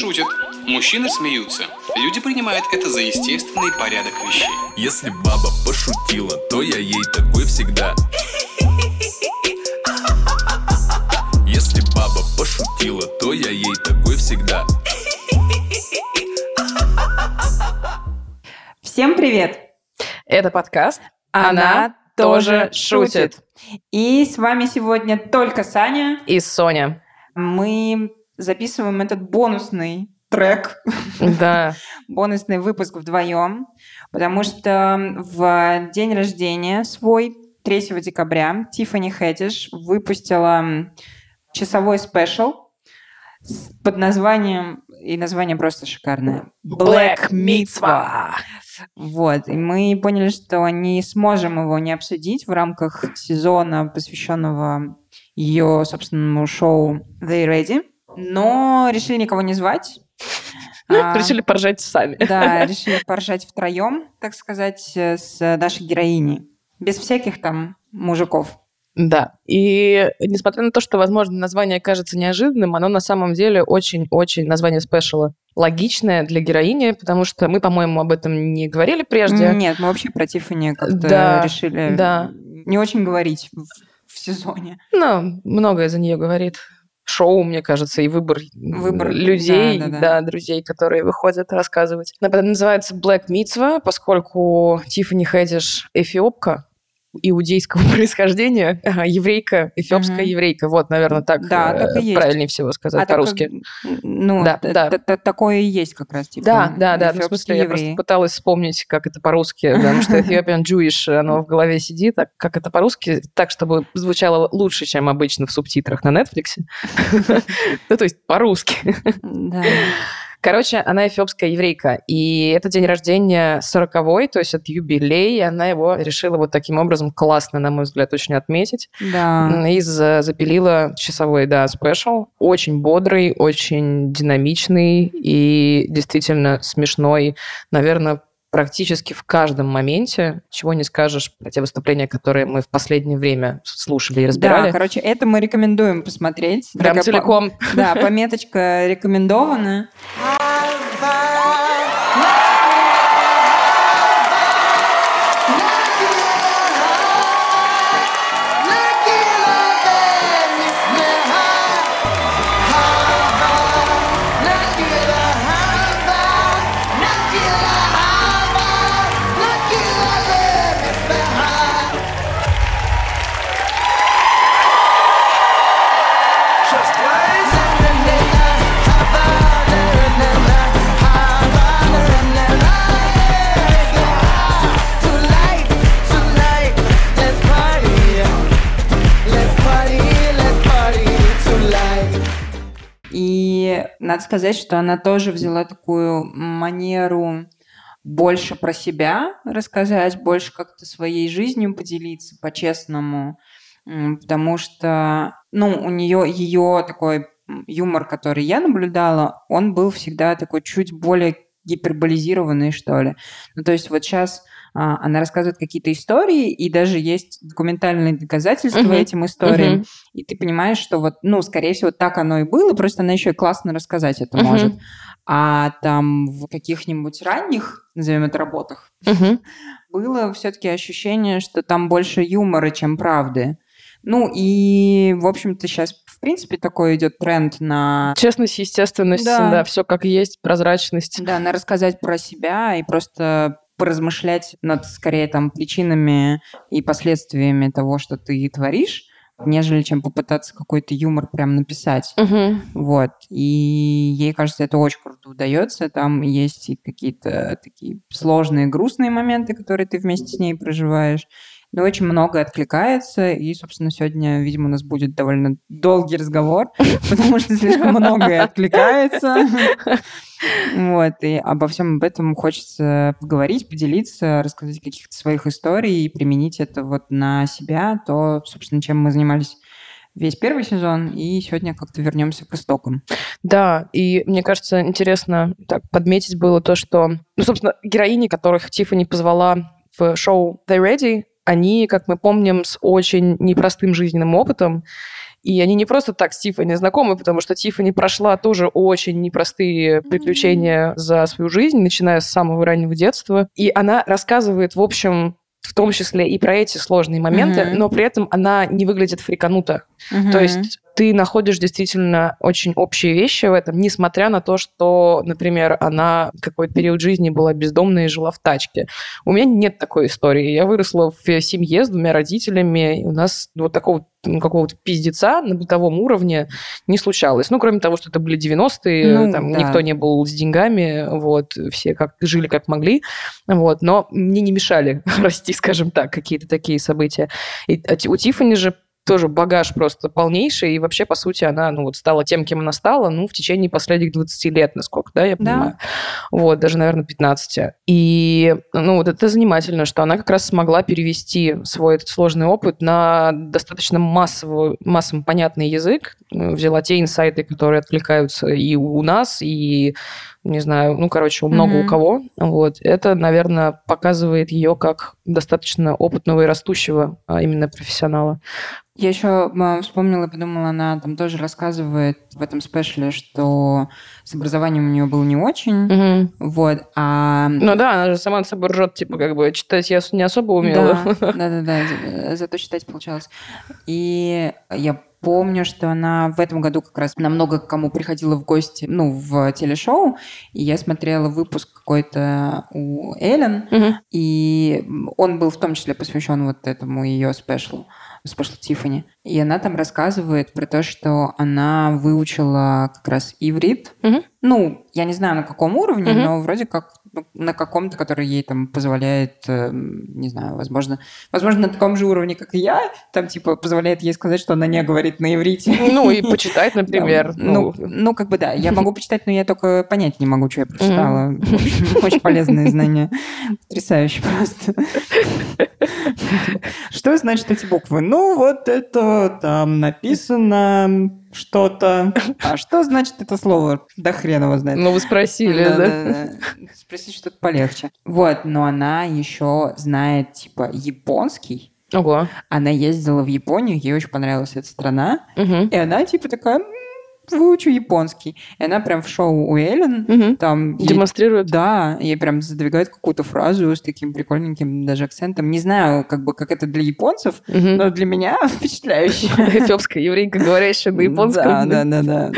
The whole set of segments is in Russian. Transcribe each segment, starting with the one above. шутят, мужчины смеются. Люди принимают это за естественный порядок вещей. Если баба пошутила, то я ей такой всегда. Если баба пошутила, то я ей такой всегда. Всем привет! Это подкаст «Она тоже шутит». И с вами сегодня только Саня и Соня. Мы записываем этот бонусный трек, да. Бонусный выпуск вдвоем, потому что в день рождения свой, 3 декабря, Tiffany Haddish выпустила часовой спешл под названием, и название просто шикарное, Black Mitzvah. Вот, и мы поняли, что не сможем его не обсудить в рамках сезона, посвященного ее собственному шоу They Ready, но решили никого не звать. Решили поржать сами. Да, решили поржать втроем, так сказать, с нашей героиней. Без всяких там мужиков. Да, и несмотря на то, что, возможно, название кажется неожиданным, оно на самом деле очень-очень, название спешала, логичное для героини, потому что мы, по-моему, об этом не говорили прежде. Нет, мы вообще про Тиффани как-то решили не очень говорить в сезоне. Ну, многое за нее говорит шоу, мне кажется, и выбор людей, друзей, которые выходят рассказывать. Она называется Black Mitzvah, поскольку Тиффани Хэддиш эфиопка, иудейского происхождения, еврейка, эфиопская еврейка. Вот, наверное, так, так правильнее всего сказать по-русски. Такое и есть как раз. Типа, да. Ну, в смысле, евреи. Я просто пыталась вспомнить, как это по-русски, потому что Ethiopian Jewish, оно в голове сидит, а как это по-русски, так, чтобы звучало лучше, чем обычно в субтитрах на Netflix. Ну, то есть по-русски. Да. Короче, она эфиопская еврейка, и это день рождения 40-й, то есть это юбилей, и она его решила вот таким образом классно, на мой взгляд, очень отметить. Да. И запилила часовой, спешл. Очень бодрый, очень динамичный и действительно смешной, наверное, практически в каждом моменте, чего не скажешь про те выступления, которые мы в последнее время слушали и разбирали. Да, короче, это мы рекомендуем посмотреть. Прям так, целиком. Да, пометочка рекомендована. Надо сказать, что она тоже взяла такую манеру больше про себя рассказать, больше как-то своей жизнью поделиться по-честному, потому что, у нее ее такой юмор, который я наблюдала, он был всегда такой чуть более гиперболизированный, что ли. То есть вот сейчас она рассказывает какие-то истории, и даже есть документальные доказательства этим историям. И ты понимаешь, что вот, скорее всего, так оно и было, просто она еще и классно рассказать это может. А там в каких-нибудь ранних, назовем это, работах, было все-таки ощущение, что там больше юмора, чем правды. И, в общем-то, сейчас, в принципе, такой идет тренд на... Честность, естественность, все как есть, прозрачность. Да, на рассказать про себя и просто... поразмышлять над, скорее, там, причинами и последствиями того, что ты творишь, нежели чем попытаться какой-то юмор прям написать. Вот. И ей, кажется, это очень круто удается. Там есть и какие-то такие сложные, грустные моменты, которые ты вместе с ней проживаешь. Но очень много откликается, и, собственно, сегодня, видимо, у нас будет довольно долгий разговор, потому что слишком многое откликается. Вот, и обо всем об этом хочется поговорить, поделиться, рассказать каких-то своих историй и применить это вот на себя, то, собственно, чем мы занимались весь первый сезон, и сегодня как-то вернемся к истокам. Да, и мне кажется, интересно так подметить было то, что, собственно, героини, которых Тиффани позвала в шоу «They Ready», они, как мы помним, с очень непростым жизненным опытом, И они не просто так с Тиффани знакомы, потому что Тиффани прошла тоже очень непростые приключения за свою жизнь, начиная с самого раннего детства. И она рассказывает, в общем, в том числе и про эти сложные моменты, но при этом она не выглядит фрикануто. То есть ты находишь действительно очень общие вещи в этом, несмотря на то, что, например, она в какой-то период жизни была бездомной и жила в тачке. У меня нет такой истории. Я выросла в семье с двумя родителями, и у нас вот такого какого-то пиздеца на бытовом уровне не случалось. Ну, кроме того, что это были 90-е, там никто не был с деньгами, вот, все как жили как могли, вот, но мне не мешали расти, скажем так, какие-то такие события. И у Тиффани же тоже багаж просто полнейший, и вообще, по сути, она ну, вот стала тем, кем она стала, ну, в течение последних 20 лет, насколько, да, я понимаю. Вот, даже, наверное, 15. И, ну, вот это занимательно, что она как раз смогла перевести свой этот сложный опыт на достаточно массово понятный язык, взяла те инсайты, которые откликаются и у нас, и, не знаю, ну, короче, много у кого. Вот. Это, наверное, показывает ее как достаточно опытного и растущего именно профессионала. Я еще вспомнила и подумала, она там тоже рассказывает в этом спешле, что с образованием у нее было не очень. Вот, Ну да, она же сама над собой ржет, типа, как бы, читать я не особо умела. Да, зато читать получалось. И я помню, что она в этом году как раз намного кому приходила в гости, ну, в телешоу, и я смотрела выпуск какой-то у Эллен, и он был в том числе посвящен вот этому ее спешлу Тиффани. И она там рассказывает про то, что она выучила как раз иврит. Ну, я не знаю, на каком уровне, но вроде как на каком-то, который ей там позволяет, не знаю, возможно, на таком же уровне, как и я, там типа позволяет ей сказать, что она не говорит на иврите. Ну, и почитать, например. Ну, как бы да, я могу почитать, но я только понять не могу, что я прочитала. Очень полезные знания. Потрясающе просто. Что значит эти буквы? Ну, вот это там написано что-то. А что значит это слово? Да хрен его знает. Ну, вы спросили, да? Спросить что-то полегче. Вот, но она еще знает, типа, японский. Ого. Она ездила в Японию, ей очень понравилась эта страна. И она, типа, такая... выучу японский. И она прям в шоу у Эллен там... демонстрирует? Да, ей прям задвигает какую-то фразу с таким прикольненьким даже акцентом. Не знаю, как бы, как это для японцев, но для меня впечатляюще. Эфиопская еврейка, говорящая на японском. Да.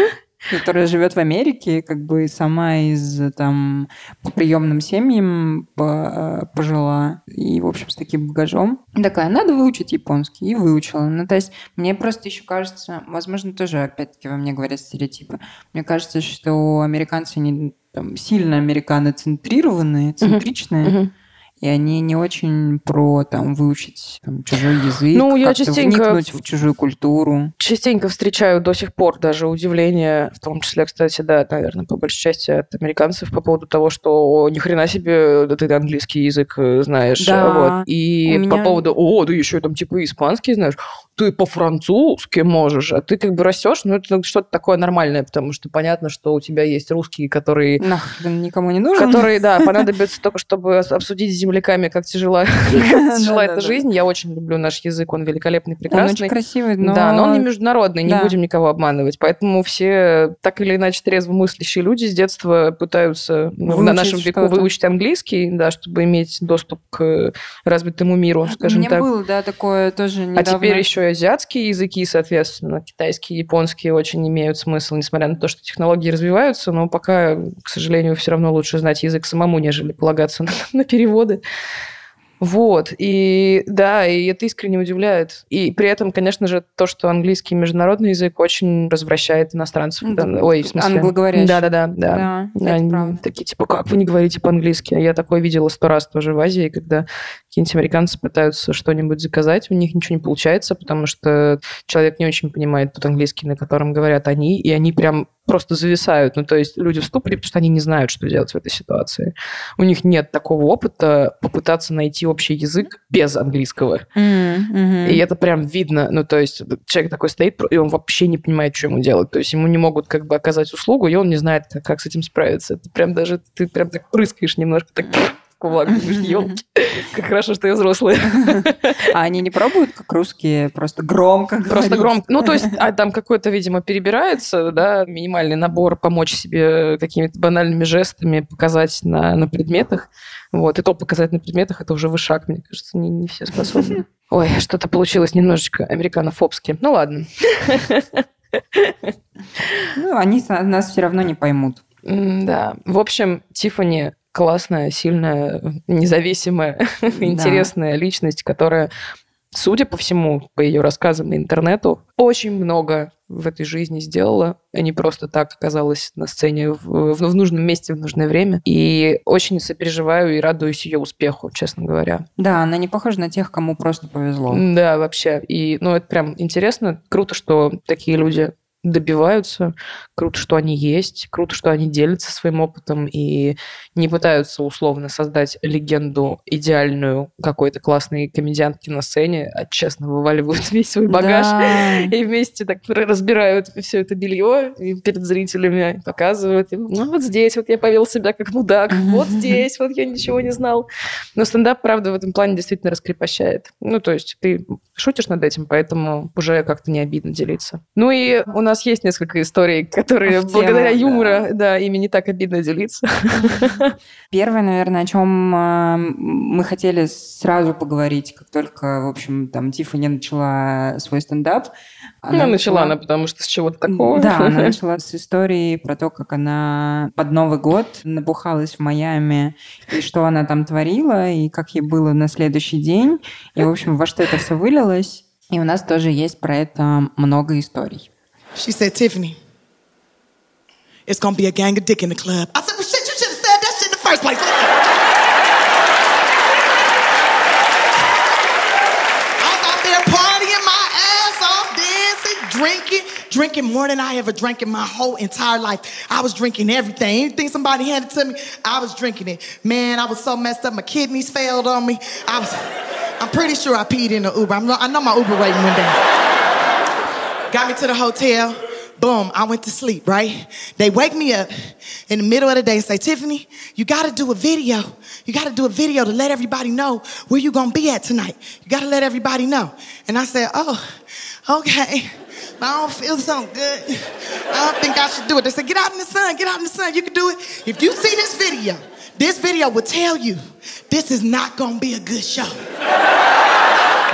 Которая живет в Америке, как бы сама из там по приемным семьям пожила и, в общем, с таким багажом. Такая, надо выучить японский. И выучила. Ну, то есть мне просто еще кажется, возможно, тоже, опять-таки, во мне говорят стереотипы, мне кажется, что американцы не там, сильно американоцентрированные, центричные, и они не очень про там, выучить там, чужой язык, ну, как-то вникнуть в чужую культуру. Частенько встречаю до сих пор даже удивление, в том числе, кстати, да, наверное, по большей части от американцев по поводу того, что ни хрена себе да, ты английский язык знаешь. Да. Вот. И по поводу, ты еще там типа испанский знаешь, ты по-французски можешь, а ты как бы растешь, ну это что-то такое нормальное, потому что понятно, что у тебя есть русские, которые... Нахрен никому не нужен. Которые, да, понадобятся только, чтобы обсудить землю земляками, как тяжела эта жизнь. Я очень люблю наш язык, он великолепный, прекрасный. Он очень красивый, но... Да, но он не международный, не будем никого обманывать. Поэтому все так или иначе трезвомыслящие люди с детства пытаются на нашем веку выучить английский, да, чтобы иметь доступ к развитому миру, скажем так. У меня было, да, такое тоже недавно. А теперь еще и азиатские языки, соответственно, китайские, японские очень имеют смысл, несмотря на то, что технологии развиваются, но пока, к сожалению, все равно лучше знать язык самому, нежели полагаться на переводы. Вот, и да, и это искренне удивляет. И при этом, конечно же, то, что английский международный язык очень развращает иностранцев. Ой, в смысле. Англоговорящих. Да. Они такие, типа, как вы не говорите по-английски? Я такое видела 100 раз тоже в Азии, когда какие-нибудь американцы пытаются что-нибудь заказать, у них ничего не получается, потому что человек не очень понимает тот английский, на котором говорят они, и они прям просто зависают. Ну, то есть люди в ступоре, потому что они не знают, что делать в этой ситуации. У них нет такого опыта попытаться найти общий язык без английского. И это прям видно. Ну, то есть человек такой стоит, и он вообще не понимает, что ему делать. То есть ему не могут как бы оказать услугу, и он не знает, как с этим справиться. Это прям даже... Ты прям так прыскаешь немножко, так... кулак. Как хорошо, что я взрослая. А они не пробуют, как русские, просто громко говорить? Просто громко. Ну, то есть там какой-то, видимо, перебирается, да, минимальный набор, помочь себе какими-то банальными жестами, показать на предметах. Вот. И то показать на предметах, это уже вышаг, мне кажется, не все способны. Ой, что-то получилось немножечко американофобски. Ну, ладно. Ну, они нас все равно не поймут. Да. В общем, Тиффани классная, сильная, независимая, да, интересная личность, которая, судя по всему, по ее рассказам и интернету, очень много в этой жизни сделала. А не просто так оказалась на сцене в нужном месте, в нужное время. И очень сопереживаю и радуюсь ее успеху, честно говоря. Да, она не похожа на тех, кому просто повезло. Да, вообще. И, ну, это прям интересно. Круто, что такие люди добиваются. Круто, что они есть. Круто, что они делятся своим опытом и не пытаются условно создать легенду идеальную какой-то классной комедиантки на сцене, а честно вываливают весь свой багаж, да, и вместе так разбирают все это белье и перед зрителями показывают. И, ну, вот здесь вот я повел себя как мудак, вот здесь вот я ничего не знал. Но стендап, правда, в этом плане действительно раскрепощает. Ну, то есть ты шутишь над этим, поэтому уже как-то не обидно делиться. Ну и у нас есть несколько историй, которые благодаря юмору, да, ими не так обидно делиться. Первое, наверное, о чем мы хотели сразу поговорить, как только, в общем, там, Тиффани начала свой стендап. Она начала, потому что с чего-то такого. Да, она начала с истории про то, как она под Новый год набухалась в Майами, и что она там творила, и как ей было на следующий день, и, в общем, во что это все вылилось. И у нас тоже есть про это много историй. She said, Tiffany, it's gonna be a gang of dick in the club. I said, well, shit, you should have said that shit in the first place. I was out there partying my ass off, dancing, drinking more than I ever drank in my whole entire life. I was drinking everything. Anything somebody handed to me, I was drinking it. Man, I was so messed up, my kidneys failed on me. I'm pretty sure I peed in the Uber. I know my Uber rating went down. Got me to the hotel. Boom, I went to sleep, right? They wake me up in the middle of the day and say, Tiffany, you got to do a video. You got to do a video to let everybody know where you going to be at tonight. You got to let everybody know. And I said, oh, okay. I don't feel so good. I don't think I should do it. They said, get out in the sun. Get out in the sun. You can do it. If you see this video will tell you this is not going to be a good show.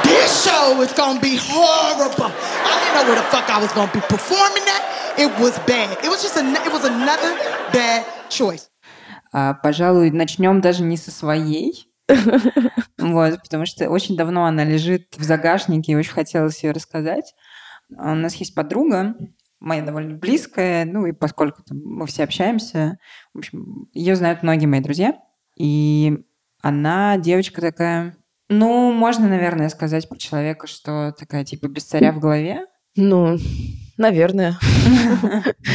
This show is gonna be horrible. I didn't know where the fuck I was gonna be performing at. It was bad. It was just another bad choice. Пожалуй, начнем даже не со своей. Вот, потому что очень давно она лежит в загашнике, и очень хотелось ее рассказать. У нас есть подруга, моя довольно близкая, ну и поскольку там мы все общаемся, в общем, ее знают многие мои друзья. И она девочка такая... Ну, можно, наверное, сказать про человека, что такая, типа, без царя в голове. Ну, наверное.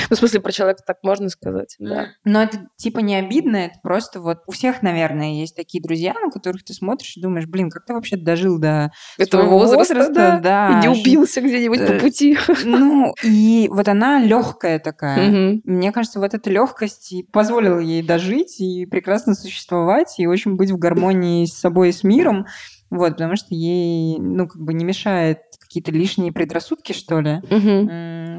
В смысле, про человека так можно сказать, да. Но это, типа, не обидно, это просто вот... У всех, наверное, есть такие друзья, на которых ты смотришь и думаешь, блин, как ты вообще дожил до этого возраста, да. И не убился где-нибудь по пути. Ну, и вот она легкая такая. Мне кажется, вот эта легкость позволила ей дожить и прекрасно существовать, и очень быть в гармонии с собой и с миром. Вот, потому что ей, ну, как бы не мешает какие-то лишние предрассудки, что ли,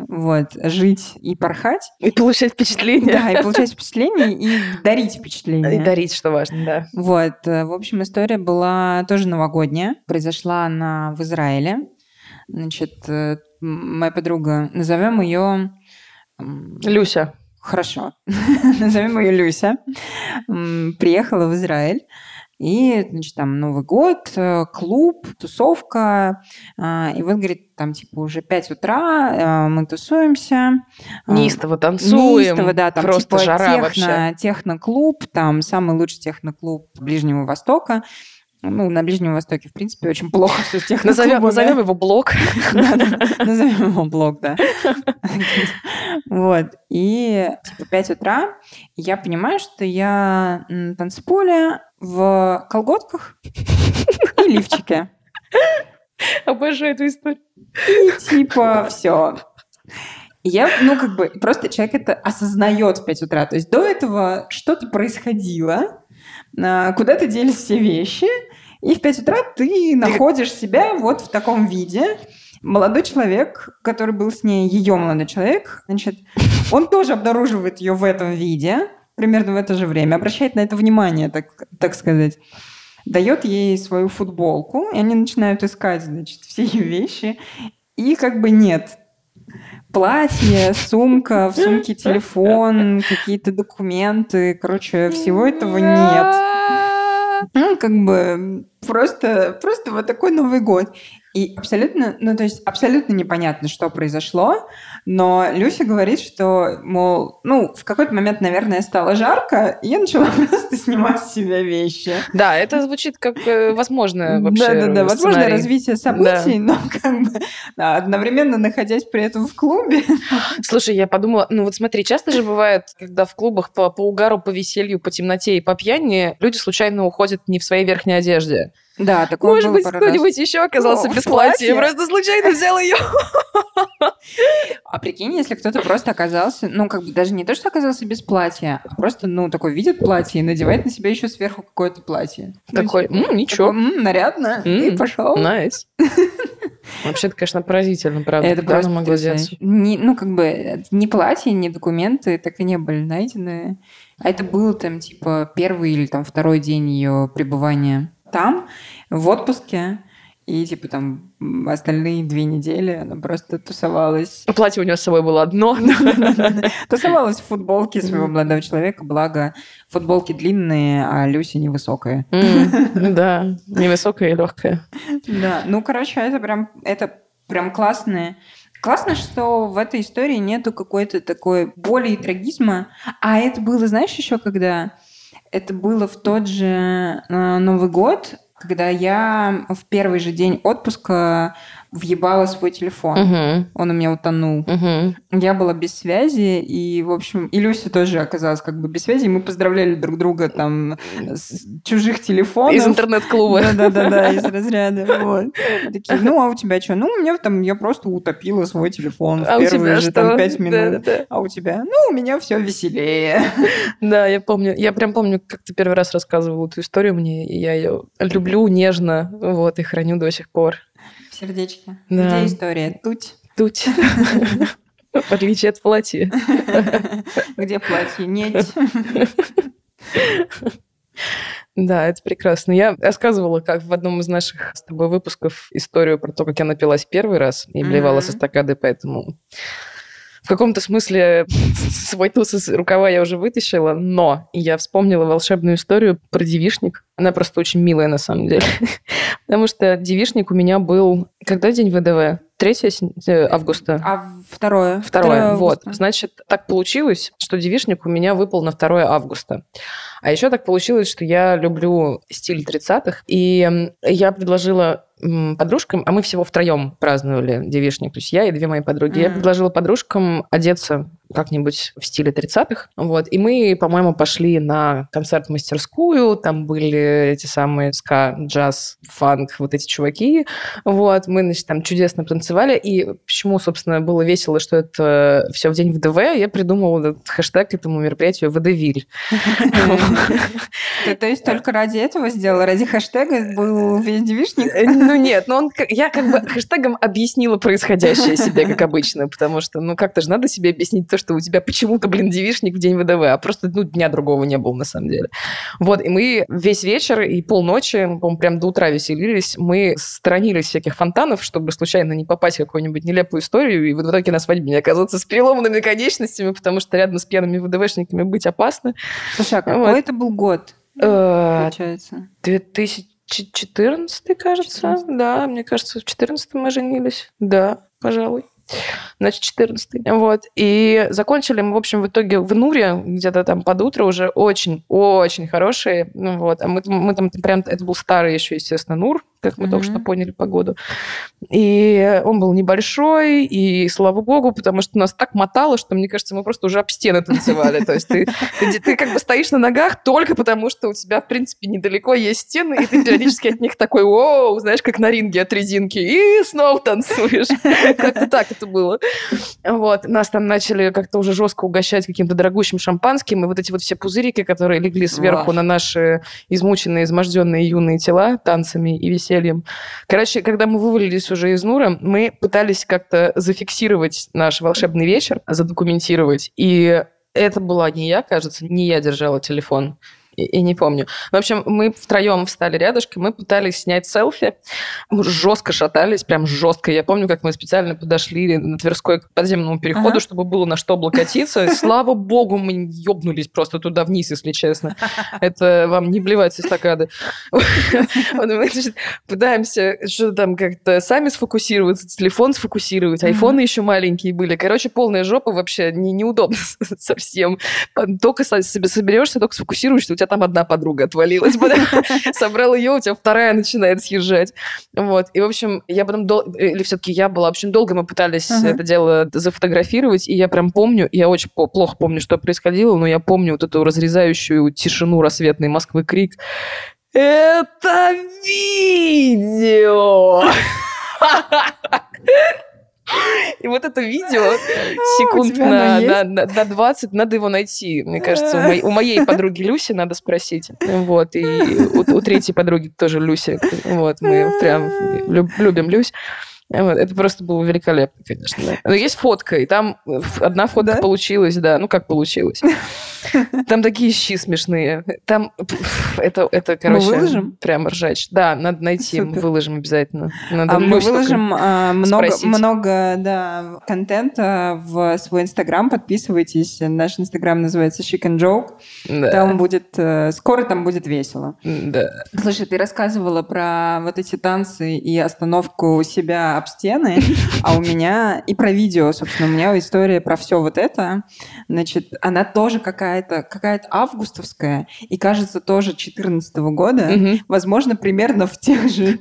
вот, жить и порхать. И получать впечатления. Да, и получать впечатления, и дарить впечатления. И дарить, что важно, да. Вот, в общем, история была тоже новогодняя. Произошла она в Израиле. Значит, моя подруга, назовем ее... Люся. Хорошо. Назовем ее Люся. Приехала в Израиль. И, значит, там Новый год, клуб, тусовка. И вот, говорит, там, типа, уже 5 утра, мы тусуемся. Неистово танцуем. Неистово, да. Там, просто типа, жара вообще. Техноклуб, там, самый лучший техноклуб Ближнего Востока. Ну, на Ближнем Востоке, в принципе, очень плохо все с техноклубами. Назовем его блок. Назовем его блок, да. Вот. И, типа, 5 утра. Я понимаю, что я на танцполе в колготках и лифчике. Обожаю эту историю. И, типа, все. Я, ну, как бы, просто человек это осознает в 5 утра. То есть до этого что-то происходило. куда ты делишь все вещи, и в 5 утра ты находишь себя вот в таком виде. Молодой человек, который был с ней, ее молодой человек, значит, он тоже обнаруживает ее в этом виде, примерно в это же время, обращает на это внимание, так сказать, дает ей свою футболку, и они начинают искать, значит, все ее вещи, и как бы нет. Платье, сумка, в сумке телефон, какие-то документы, короче, всего этого нет. Ну, как бы просто вот такой Новый год. И абсолютно, ну, то есть абсолютно непонятно, что произошло, но Люся говорит, что, мол, ну, в какой-то момент, наверное, стало жарко, и я начала просто снимать с себя вещи. Да, это звучит как возможное вообще сценарий. Да-да-да, возможное развитие событий, да. Но как бы одновременно находясь при этом в клубе. Слушай, я подумала, ну вот смотри, часто же бывает, когда в клубах по угару, по веселью, по темноте и по пьяни люди случайно уходят не в своей верхней одежде. Да, такое было. Может быть, кто-нибудь еще оказался без платья, я просто случайно взял ее. А прикинь, если кто-то просто оказался, ну, как бы даже не то, что оказался без платья, а просто, ну, такой видит платье и надевает на себя еще сверху какое-то платье. Такой, ничего. Нарядно, и пошел. Найс. Вообще-то, конечно, поразительно, правда. Это просто могло взяться. Ну, как бы, ни платье, ни документы так и не были найдены. А это был там, типа, первый или там второй день ее пребывания там, в отпуске, и, типа, там, остальные 2 недели она просто тусовалась. Платье у нее с собой было одно. Тусовалась в футболке своего молодого человека, благо футболки длинные, а Люся невысокая. Да, невысокая и легкая. Да, ну, короче, это прям классное. Классно, что в этой истории нету какой-то такой боли и трагизма. А это было, знаешь, еще когда... Это было в тот же Новый год, когда я в первый же день отпуска въебала свой телефон. Uh-huh. Он у меня утонул. Uh-huh. Я была без связи, и, в общем, и Люся тоже оказалась как бы без связи. И мы поздравляли друг друга там с чужих телефонов. Из интернет-клуба. Да-да-да, из разряда. Такие, ну, а у тебя что? Ну, у меня там, я просто утопила свой телефон в первые же там 5 минут. А у тебя? Ну, у меня все веселее. Да, я помню. Я прям помню, как ты первый раз рассказывала эту историю мне, и я ее люблю нежно, вот, и храню до сих пор. Сердечки. Да. Где история? Туть. В отличие от платья. Где платье? Нет. Да, это прекрасно. Я рассказывала, как в одном из наших с тобой выпусков, историю про то, как я напилась первый раз и блевала со стакады, поэтому в каком-то смысле свой туз из рукава я уже вытащила, но я вспомнила волшебную историю про девичник. Она просто очень милая на самом деле. Потому что девичник у меня был... Когда день ВДВ? 3 августа. А второе? Второе, вот. Значит, так получилось, что девичник у меня выпал на 2 августа. А еще так получилось, что я люблю стиль 30-х. И я предложила подружкам, а мы всего втроем праздновали девичник, то есть я и 2 мои подруги. Mm-hmm. Я предложила подружкам одеться как-нибудь в стиле 30-х. Вот. И мы, по-моему, пошли на концерт-мастерскую, там были эти самые ска, джаз, фанк, вот эти чуваки. Вот. Мы, значит, там чудесно танцевали. И почему, собственно, было весело, что это все в день ВДВ, я придумала этот хэштег этому мероприятию «ВДВиль». То есть только ради этого сделала? Ради хэштега был весь девичник? Ну нет, но я как бы хэштегом объяснила происходящее себе, как обычно, потому что, ну как-то же надо себе объяснить то, что у тебя почему-то, блин, девичник в день ВДВ, а просто, ну, дня другого не было на самом деле. Вот, и мы весь вечер и полночи, по-моему, прям до утра веселились, мы сторонились всяких фонтанов, чтобы случайно не попасть в какую-нибудь нелепую историю, и в итоге на свадьбе не оказаться с переломанными конечностями, потому что рядом с пьяными ВДВшниками быть опасно. Слушай, а какой это был год, получается? 2014, кажется. 14. Да, мне кажется, в 2014 мы женились. Да, пожалуй. Значит, 14-й. Вот. И закончили мы, в общем, в итоге в Нуре, где-то там под утро уже очень-очень хорошие. Вот. А мы там прям... Это был старый еще, естественно, Нур, как мы только что поняли погоду. И он был небольшой, и слава богу, потому что нас так мотало, что, мне кажется, мы просто уже об стены танцевали. То есть ты как бы стоишь на ногах только потому, что у тебя, в принципе, недалеко есть стены, и ты периодически от них такой, оу, знаешь, как на ринге от резинки, и снова танцуешь. Как-то так это было. Вот. Нас там начали как-то уже жестко угощать каким-то дорогущим шампанским, и вот эти вот все пузырики, которые легли сверху на наши измученные, изможденные юные тела танцами и весельем. Короче, когда мы вывалились уже из Нура, мы пытались как-то зафиксировать наш волшебный вечер, задокументировать, и это была не я, кажется, не я держала телефон. И не помню. В общем, мы втроем встали рядышком, мы пытались снять селфи. Мы жестко шатались, прям жестко. Я помню, как мы специально подошли на Тверской к подземному переходу, чтобы было на что облокотиться. Слава богу, мы ёбнулись просто туда вниз, если честно. Это вам не блевать с эстакады. Мы пытаемся что-то там как-то сами сфокусироваться, телефон сфокусировать, айфоны еще маленькие были. Короче, полная жопа, вообще неудобно совсем. Только соберешься, только сфокусируешься, у тебя там одна подруга отвалилась. Собрал ее, у тебя вторая начинает съезжать. Вот. И, в общем, я потом... Или все-таки я была... В общем, долго мы пытались это дело зафотографировать, и я прям помню, я очень плохо помню, что происходило, но я помню вот эту разрезающую тишину рассветной Москвы крик. Это видео! И вот это видео секунд на 20, надо его найти. Мне кажется, у моей подруги Люси надо спросить. Вот, и у третьей подруги тоже Люси. Вот, мы прям любим Люсь. Это просто было великолепно, конечно. Да. Но есть фотка, и там одна фотка получилась, да. Ну, как получилось. Там такие щи смешные. Там это короче... Мы выложим? Прям ржач. Да, надо найти, мы выложим обязательно. Надо мы выложим много контента в свой Инстаграм. Подписывайтесь. Наш Инстаграм называется Chicken Joke. Да. Там будет... Скоро там будет весело. Да. Слушай, ты рассказывала про вот эти танцы и остановку себя об стены, а у меня и про видео, собственно, у меня история про все вот это, значит, она тоже какая-то августовская и, кажется, тоже 2014 года, возможно, примерно в тех же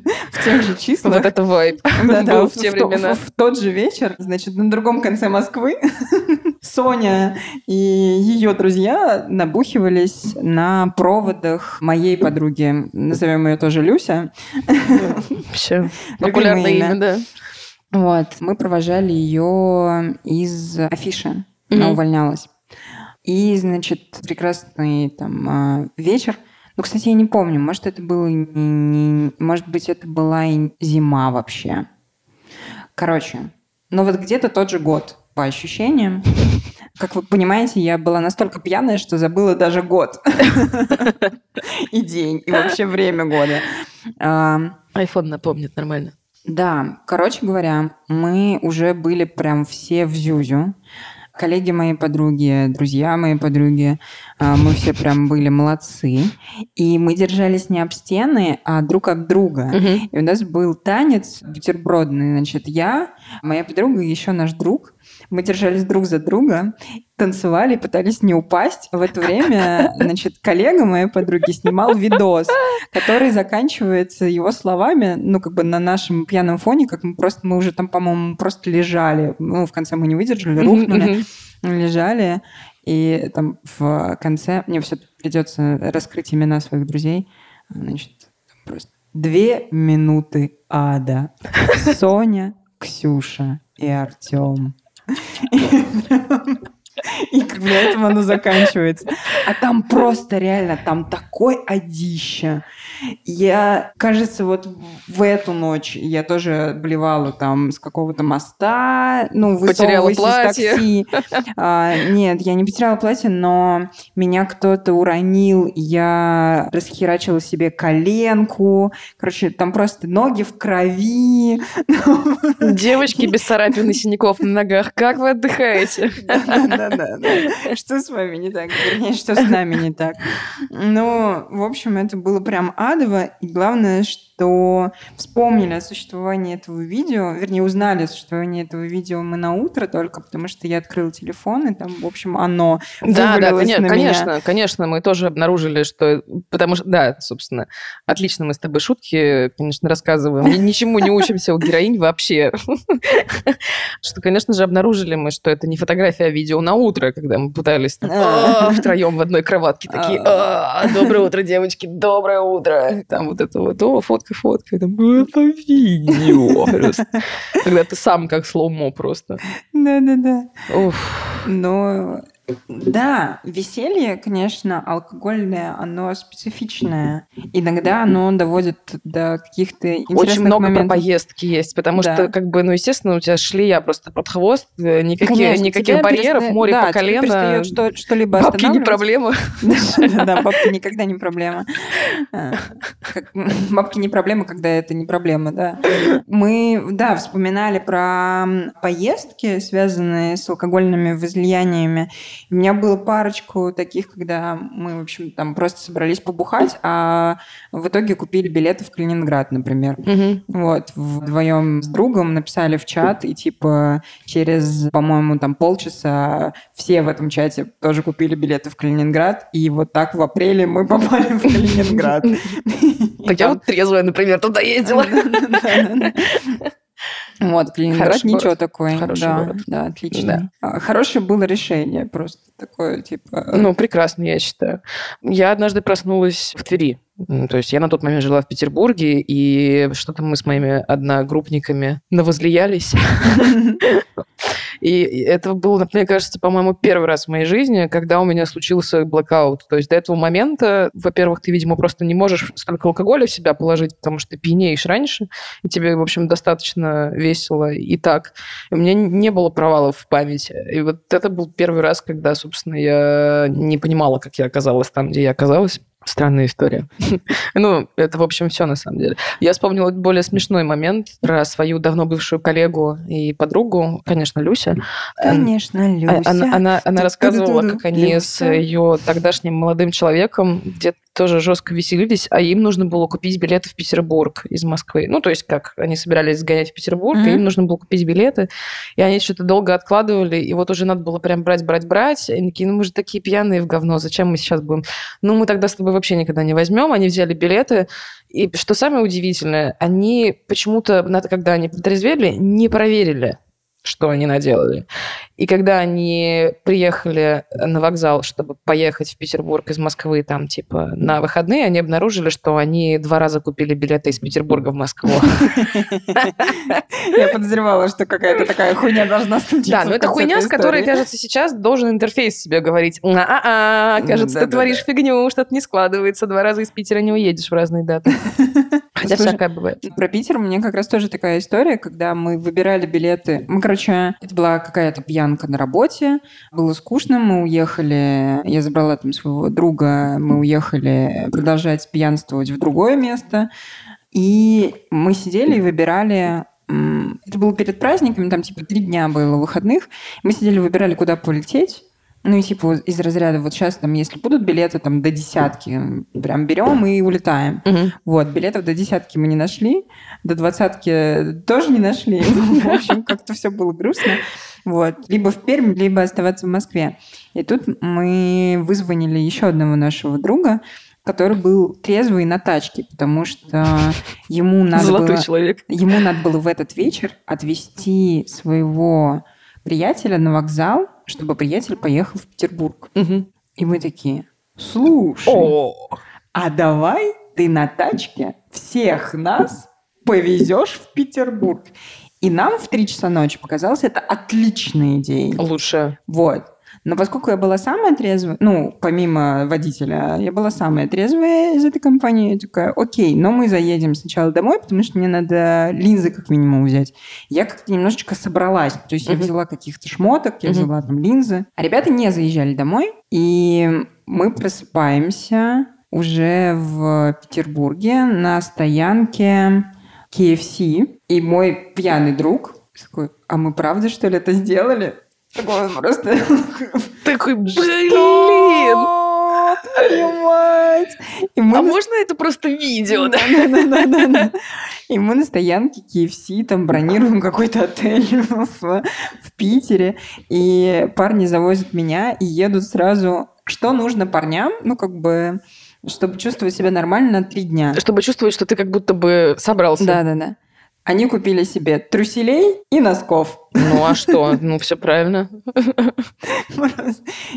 числах. Вот это вайб. Да, в те времена. В тот же вечер, значит, на другом конце Москвы Соня и ее друзья набухивались на проводах моей подруги, назовем ее тоже Люся. Вообще, популярное имя, да. Вот. Мы провожали ее из афиши. Она увольнялась. И, значит, прекрасный там вечер. Ну, кстати, я не помню. Может, это было... Может быть, это была зима вообще. Короче. Но вот где-то тот же год, по ощущениям. Как вы понимаете, я была настолько пьяная, что забыла даже год. И день, и вообще время года. Айфон напомнит нормально. Да, короче говоря, мы уже были прям все в зюзю. Коллеги моей подруги, друзья моей подруги, мы все прям были молодцы. И мы держались не об стены, а друг об друга. И у нас был танец бутербродный. Значит, я, моя подруга и еще наш друг. Мы держались друг за друга, танцевали, пытались не упасть. В это время, значит, коллега моей подруги снимал видос, который заканчивается его словами, ну, как бы на нашем пьяном фоне, как мы уже там, по-моему, просто лежали. Ну, в конце мы не выдержали, рухнули, лежали. И там в конце... Мне все придется раскрыть имена своих друзей. Значит, просто 2 минуты ада. Соня, Ксюша и Артем. И для этого оно заканчивается. А там просто реально, там такое одище. Я, кажется, вот в эту ночь я тоже блевала там с какого-то моста, ну, высовываясь из такси. Нет, я не потеряла платье, но меня кто-то уронил, я расхерачила себе коленку. Короче, там просто ноги в крови. Девочки без царапин и синяков на ногах, как вы отдыхаете? Да. Что с вами не так? Вернее, что с нами не так? Ну, в общем, это было прям адово. И главное, что что вспомнили о существовании этого видео, вернее, узнали о существовании этого видео мы на утро только, потому что я открыла телефон, и там, в общем, оно вывалилось на меня. Конечно, мы тоже обнаружили, что... Потому что, да, собственно, отлично мы с тобой шутки, конечно, рассказываем. Ничему не учимся у героинь вообще. Что, конечно же, обнаружили мы, что это не фотография, а видео на утро, когда мы пытались втроем в одной кроватке такие... Доброе утро, девочки, доброе утро. Там вот это вот, фотка. Это видео просто. Когда ты сам как слоумо просто. Да. Но да, веселье, конечно, алкогольное, оно специфичное. Иногда оно доводит до каких-то интересных моментов. Очень много про поездки есть, потому что, естественно, у тебя шли просто под хвост, никаких барьеров, море по колено. Перестает что-либо останавливать. Бабки не проблема. Да, бабки никогда не проблема. Бабки не проблема, когда это не проблема, да. Мы, вспоминали про поездки, связанные с алкогольными возлияниями. У меня было парочку таких, когда мы, в общем, там просто собрались побухать, а в итоге купили билеты в Калининград, например. Вот, вдвоем с другом написали в чат, и типа через, по-моему, там полчаса все в этом чате тоже купили билеты в Калининград, и вот так в апреле мы попали в Калининград. Так я вот трезвая, например, туда ездила. Вот, Калининград ничего такое. Хороший город. Да, отлично. Да. Хорошее было решение просто такое, типа... Ну, прекрасно, я считаю. Я однажды проснулась в Твери. То есть я на тот момент жила в Петербурге, и что-то мы с моими одногруппниками навозлиялись. И это было, мне кажется, по-моему, первый раз в моей жизни, когда у меня случился блэкаут. То есть до этого момента, во-первых, ты, видимо, просто не можешь столько алкоголя в себя положить, потому что ты пьянеешь раньше, и тебе, в общем, достаточно весело и так. И у меня не было провалов в памяти. И вот это был первый раз, когда, собственно, я не понимала, как я оказалась там, где я оказалась. Странная история. Ну, это, в общем, все на самом деле. Я вспомнила более смешной момент про свою давно бывшую коллегу и подругу, конечно, Люся. Она рассказывала, как они с ее тогдашним молодым человеком где-то тоже жестко веселились, а им нужно было купить билеты в Петербург из Москвы. Ну, то есть как, они собирались сгонять в Петербург, и им нужно было купить билеты, и они что-то долго откладывали, и вот уже надо было прям брать, и они такие, мы же такие пьяные в говно, зачем мы сейчас будем? Мы тогда с тобой вообще никогда не возьмем. Они взяли билеты, и что самое удивительное, они почему-то, когда они потрезвели, не проверили, что они наделали. И когда они приехали на вокзал, чтобы поехать в Петербург из Москвы, там, типа, на выходные, они обнаружили, что они 2 раза купили билеты из Петербурга в Москву. Я подозревала, что какая-то такая хуйня должна случиться. Да, но это хуйня, с которой, кажется, сейчас должен интерфейс себе говорить. Кажется, ты творишь фигню, что-то не складывается, 2 раза из Питера не уедешь в разные даты. Хотя всякое бывает. Про Питер у меня как раз тоже такая история, когда мы выбирали билеты. Это была какая-то пьянка на работе, было скучно, мы уехали, я забрала там своего друга, мы уехали продолжать пьянствовать в другое место, и мы сидели и выбирали... Это было перед праздниками, там типа 3 дня было выходных, мы сидели и выбирали, куда полететь. Ну и типа из разряда вот сейчас там, если будут билеты там до 10, прям берем и улетаем. Вот, билетов до 10 мы не нашли, до 20 тоже не нашли. В общем, как-то все было грустно. Вот. Либо в Пермь, либо оставаться в Москве. И тут мы вызвонили еще одного нашего друга, который был трезвый на тачке, потому что ему надо было в этот вечер отвезти своего приятеля на вокзал, чтобы приятель поехал в Петербург. И мы такие, слушай, а давай ты на тачке всех нас повезешь в Петербург. И нам в 3 часа ночи показалось это отличной идеей. Лучше. Вот. Но поскольку я была самая трезвая, помимо водителя, я была самая трезвая из этой компании, я такая, окей, но мы заедем сначала домой, потому что мне надо линзы как минимум взять. Я как-то немножечко собралась, то есть я взяла каких-то шмоток, я взяла там линзы. А ребята не заезжали домой, и мы просыпаемся уже в Петербурге на стоянке KFC, и мой пьяный друг такой, а мы правда, что ли, это сделали? Такой просто... Такой, блин! Понимать. А можно это просто видео, да? Да. И мы на стоянке KFC там бронируем какой-то отель в Питере. И парни завозят меня и едут сразу. Что нужно парням? Ну, как бы, чтобы чувствовать себя нормально на 3 дня. Чтобы чувствовать, что ты как будто бы собрался. Да. Они купили себе труселей и носков. Ну, а что? Ну, все правильно.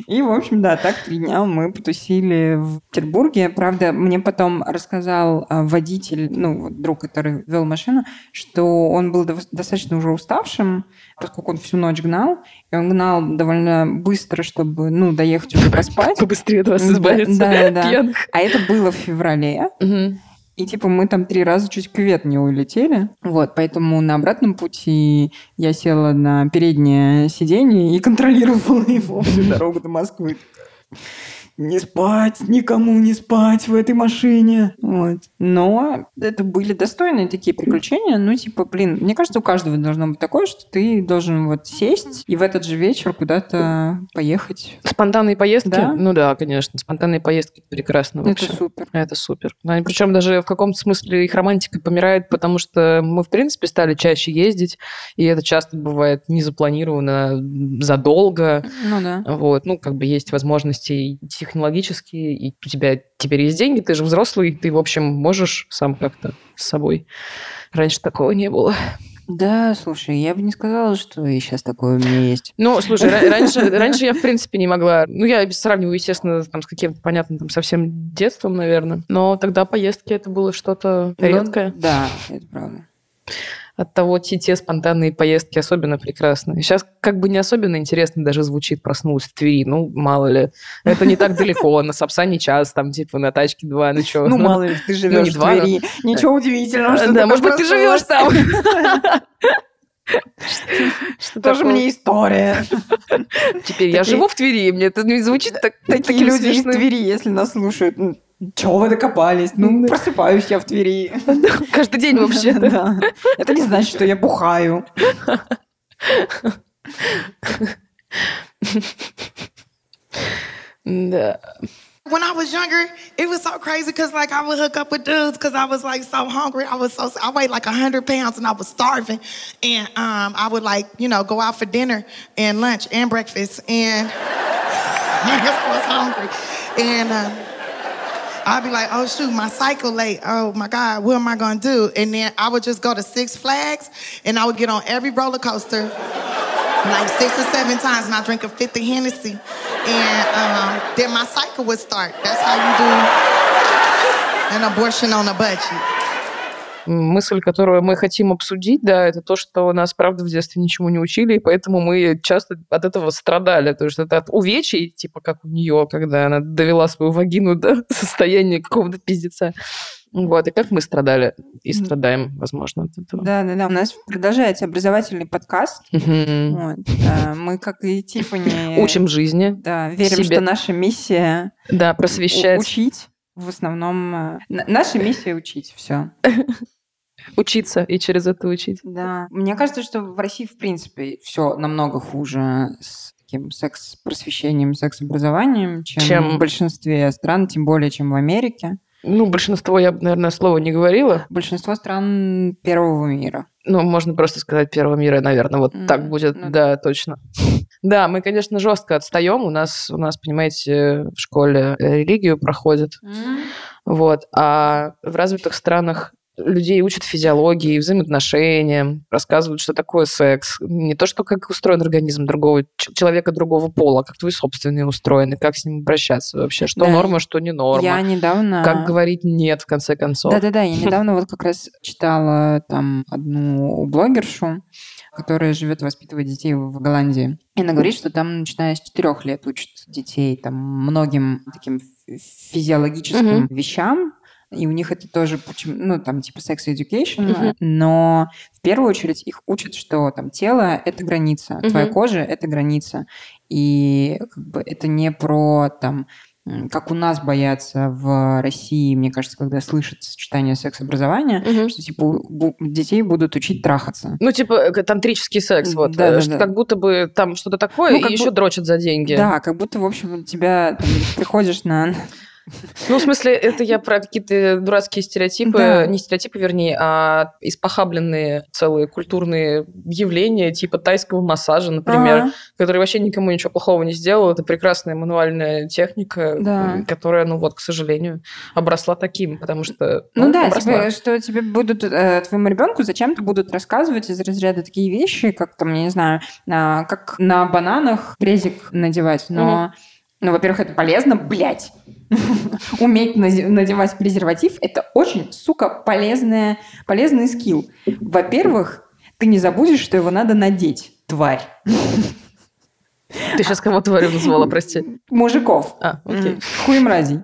И, в общем, да, так 3 дня мы потусили в Петербурге. Правда, мне потом рассказал водитель, ну, друг, который вел машину, что он был достаточно уже уставшим, поскольку он всю ночь гнал. И он гнал довольно быстро, чтобы, ну, доехать уже поспать. Побыстрее от вас избавиться. Да. Пьяных. А это было в феврале. И, типа, мы там 3 раза чуть в кювет не улетели. Вот, поэтому на обратном пути я села на переднее сиденье и контролировала его всю дорогу до Москвы. Не спать, никому не спать в этой машине. Вот. Но это были достойные такие приключения. Ну, типа, блин, мне кажется, у каждого должно быть такое, что ты должен вот сесть и в этот же вечер куда-то поехать. Спонтанные поездки? Да? Ну да, конечно. Спонтанные поездки прекрасно вообще. Это супер. Это супер. Причем даже в каком-то смысле их романтика помирает, потому что мы, в принципе, стали чаще ездить, и это часто бывает незапланированно, задолго. Ну да. Вот. Ну, как бы есть возможности идти технологически, и у тебя теперь есть деньги, ты же взрослый, ты, в общем, можешь сам как-то с собой. Раньше такого не было. Да, слушай, я бы не сказала, что и сейчас такое у меня есть. Ну, слушай, раньше я, в принципе, не могла... Ну, я сравниваю, естественно, там, с каким-то, понятно, там, совсем детством, наверное, но тогда поездки это было что-то редкое. Да, это правда. Оттого те спонтанные поездки особенно прекрасны. Сейчас как бы не особенно интересно даже звучит, проснулась в Твери, ну, мало ли. Это не так далеко, на Сапсане час, там, типа, на тачке 2, ну, что. Ну, мало ли, ты живешь в Твери. Ничего удивительного, что да, может быть, ты живешь там. Что тоже такое? Мне история. Теперь я живу в Твери, мне это не звучит так. Такие люди из Твери, если нас слушают. Чего вы докопались? Ну, просыпаюсь я в Твери. Каждый день вообще-то. Да. Это не значит, что я бухаю. Да. When I was younger, it was so crazy because, like, I would hook up with dudes because I was, like, so hungry. I weighed, like, 100 pounds, and I was starving. And I would, like, you know, go out for dinner and lunch and breakfast. And I was hungry. And I'd be like, oh, shoot, my cycle late. Oh, my God, what am I going to do? And then I would just go to Six Flags, and I would get on every roller coaster, like 6 or 7 times, and I'd drink a fifth of Hennessy. And then my cycle would start. That's how you do an abortion on a budget. Мысль, которую мы хотим обсудить, да, это то, что нас, правда, в детстве ничему не учили, и поэтому мы часто от этого страдали. То есть это от увечий, типа как у нее, когда она довела свою вагину до состояния какого-то пиздеца. Вот, и как мы страдали и страдаем, возможно, от этого. Да. У нас продолжается образовательный подкаст. Вот. Мы, как и Тиффани... Учим жизни. Да, верим, что наша миссия... Да, просвещать. Учить. В основном... Наша миссия учить все. Учиться и через это учить. Да. Мне кажется, что в России, в принципе, все намного хуже с таким секс-просвещением, секс-образованием, чем в большинстве стран, тем более, чем в Америке. Ну, большинство, я бы, наверное, слова не говорила. Большинство стран первого мира. Ну, можно просто сказать первого мира, наверное, вот так будет, да, точно. Да, мы, конечно, жестко отстаем. У нас, понимаете, в школе религию проходит. Вот. А в развитых странах людей учат физиологии, взаимоотношениям, рассказывают, что такое секс. Не то, что как устроен организм другого человека другого пола, как твой собственный устроен, как с ним обращаться вообще, что да. Норма, что не норма. Я недавно... Как говорить «нет», в конце концов. Да-да-да, я недавно вот как раз читала там одну блогершу, которая живет, воспитывает детей в Голландии. И она говорит, что там, начиная с 4 лет, учат детей там многим таким физиологическим вещам, и у них это тоже, ну, там, типа секс-эдюкейшн, но в первую очередь их учат, что там тело — это граница, твоя кожа — это граница. И как бы это не про, там, как у нас боятся в России, мне кажется, когда слышат сочетание секс-образования, что, типа, детей будут учить трахаться. Ну, типа, тантрический секс, вот. Да, что, да. Как будто бы там что-то такое, ну, и еще дрочат за деньги. Да, как будто, в общем, тебя там, приходишь на... Ну, в смысле, это я про какие-то дурацкие стереотипы, да. Не стереотипы, вернее, а испохабленные целые культурные явления, типа тайского массажа, например, который вообще никому ничего плохого не сделал. Это прекрасная мануальная техника, которая, ну вот, к сожалению, обросла таким, потому что... Ну да, тебе, что тебе будут, твоему ребенку зачем-то будут рассказывать из разряда такие вещи, как там, я не знаю, как на бананах презик надевать, но... Mm-hmm. Ну, во-первых, это полезно, блядь. Уметь надевать презерватив – это очень, сука, полезный скилл. Во-первых, ты не забудешь, что его надо надеть, тварь. Ты сейчас кого тварью назвала, прости? Мужиков. А, окей. Хуй мразей.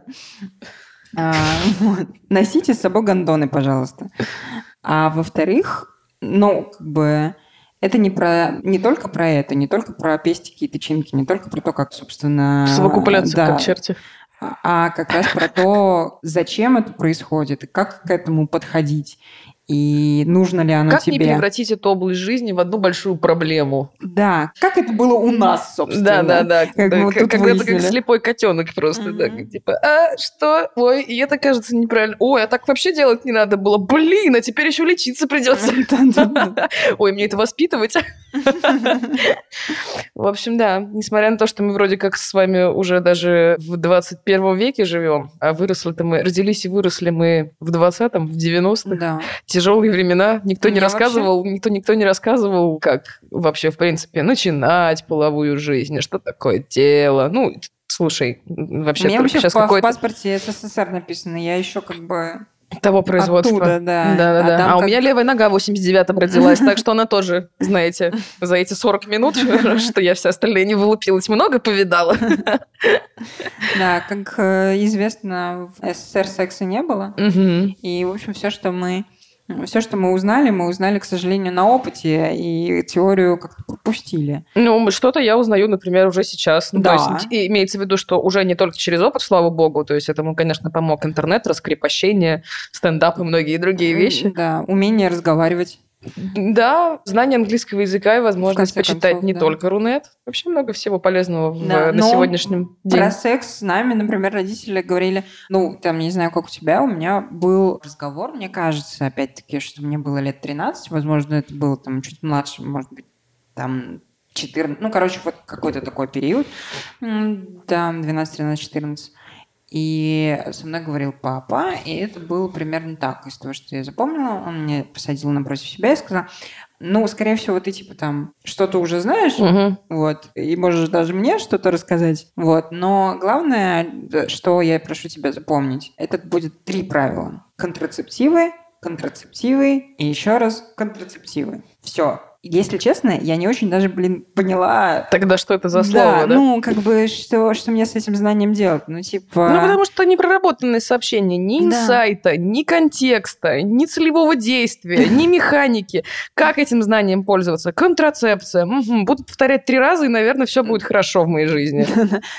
Вот. Носите с собой гондоны, пожалуйста. А во-вторых, ну, как бы... Это не только про это, не только про пестики и тычинки, не только про то, как, собственно... Совокупляться, да, как черти. А как раз про то, зачем это происходит, и как к этому подходить, и нужно ли оно как тебе. Как не превратить эту область жизни в одну большую проблему. Да, как это было у нас, собственно. Да-да-да, как слепой котенок просто. Так, типа, а, что? Ой, и это, кажется, неправильно. Ой, а так вообще делать не надо было. Блин, а теперь еще лечиться придется. Ой, мне это воспитывать. В общем, да, несмотря на то, что мы вроде как с вами уже даже в 21 веке живем, а выросли-то мы, родились и выросли мы в 20-м, в 90-х. Да. Тяжелые времена, никто не рассказывал, вообще... никто не рассказывал, как вообще, в принципе, начинать половую жизнь, что такое тело. Ну, слушай, вообще... У меня вообще в паспорте СССР написано, я еще как бы... Того производства. Оттуда, да. Да-да-да. А у меня левая нога в 89-м родилась, так что она тоже, знаете, за эти 40 минут, что я все остальные не вылупилась, много повидала. Да, как известно, в СССР секса не было. И, в общем, все, что мы узнали, к сожалению, на опыте, и теорию как-то пропустили. Ну, что-то я узнаю, например, уже сейчас. Ну, да. То есть, имеется в виду, что уже не только через опыт, слава богу, то есть этому, конечно, помог интернет, раскрепощение, стендап и многие другие вещи. Да, умение разговаривать. Да, знание английского языка и возможность почитать концов, не только Рунет. Вообще много всего полезного на сегодняшнем день. Про секс с нами, например, родители говорили, ну, там, не знаю, как у тебя, у меня был разговор, мне кажется, опять-таки, что мне было лет 13, возможно, это было там чуть младше, может быть, там 14, ну, короче, вот какой-то такой период, там 12, 13, 14. И со мной говорил папа, и это было примерно так. Из того, что я запомнила, он мне посадил напротив себя и сказал, ну, скорее всего, ты, типа, там, что-то уже знаешь, вот, и можешь даже мне что-то рассказать, вот. Но главное, что я прошу тебя запомнить, это будет 3 правила. Контрацептивы, контрацептивы и еще раз контрацептивы. Все. Если честно, я не очень даже, блин, поняла... Тогда что это за слово, да? Ну, как бы, что мне с этим знанием делать? Ну, типа... Ну, потому что непроработанные сообщения, ни инсайта, ни контекста, ни целевого действия, ни механики. Как этим знанием пользоваться? Контрацепция. Буду повторять 3 раза, и, наверное, все будет хорошо в моей жизни.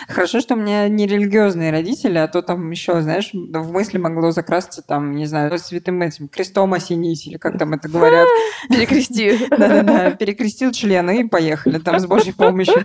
Хорошо, что у меня не религиозные родители, а то там еще, знаешь, в мысли могло закрасться, там, не знаю, святым этим крестом осенить, или как там это говорят. Перекрести. Да-да-да. Перекрестил члены и поехали там с Божьей помощью.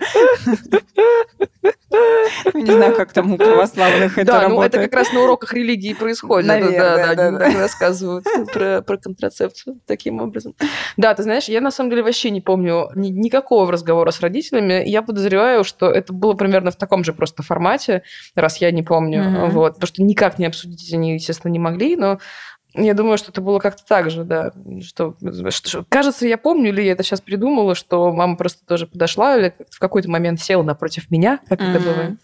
Не знаю, как там у православных это работает. Да, ну это как раз на уроках религии происходит. Да, рассказывают про контрацепцию таким образом. Да, ты знаешь, я на самом деле вообще не помню никакого разговора с родителями. Я подозреваю, что это было примерно в таком же просто формате, раз я не помню. Вот, потому что никак не обсудить они, естественно, не могли, но я думаю, что это было как-то так же, да. Кажется, я помню, или я это сейчас придумала, что мама просто тоже подошла или в какой-то момент села напротив меня, как это бывает.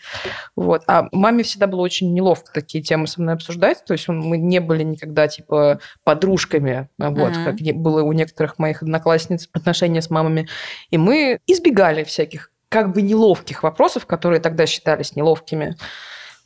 Вот. А маме всегда было очень неловко такие темы со мной обсуждать. То есть мы не были никогда, типа, подружками, вот, как было у некоторых моих одноклассниц отношения с мамами. И мы избегали всяких как бы неловких вопросов, которые тогда считались неловкими.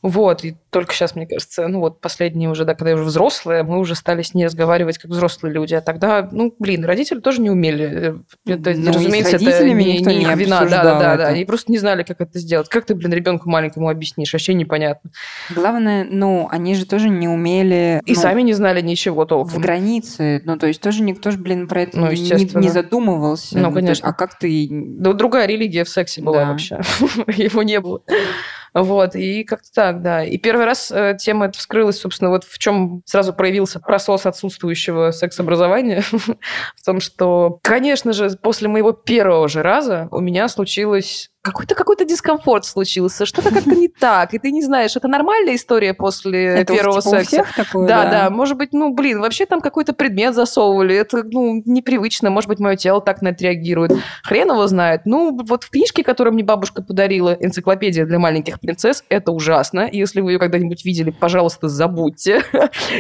Вот, и только сейчас, мне кажется, ну вот последние уже, да, когда я уже взрослая, мы уже стали с ней разговаривать как взрослые люди, а тогда, ну, блин, родители тоже не умели. Это, ну, разумеется, это не их вина, да-да-да, они просто не знали, как это сделать. Как ты, блин, ребенку маленькому объяснишь? Вообще непонятно. Главное, ну, они же тоже не умели... И сами не знали ничего толком. В границе, ну, то есть тоже никто же, блин, про это не задумывался. Ну, конечно. А как ты... Да, другая религия в сексе была вообще. Его не было. Вот, и как-то так, да. И первый раз тема эта вскрылась, собственно, вот в чем сразу проявился просос отсутствующего секс-образования. В том, что, конечно же, после моего первого же раза у меня случилось... Какой-то дискомфорт случился, что-то как-то не так, и ты не знаешь, это нормальная история после первого секса. Это у всех такое, да? Да, может быть, вообще там какой-то предмет засовывали, это, непривычно, может быть, мое тело так на это реагирует. Хрен его знает. Вот в книжке, которую мне бабушка подарила, «Энциклопедия для маленьких принцесс», это ужасно. Если вы ее когда-нибудь видели, пожалуйста, забудьте.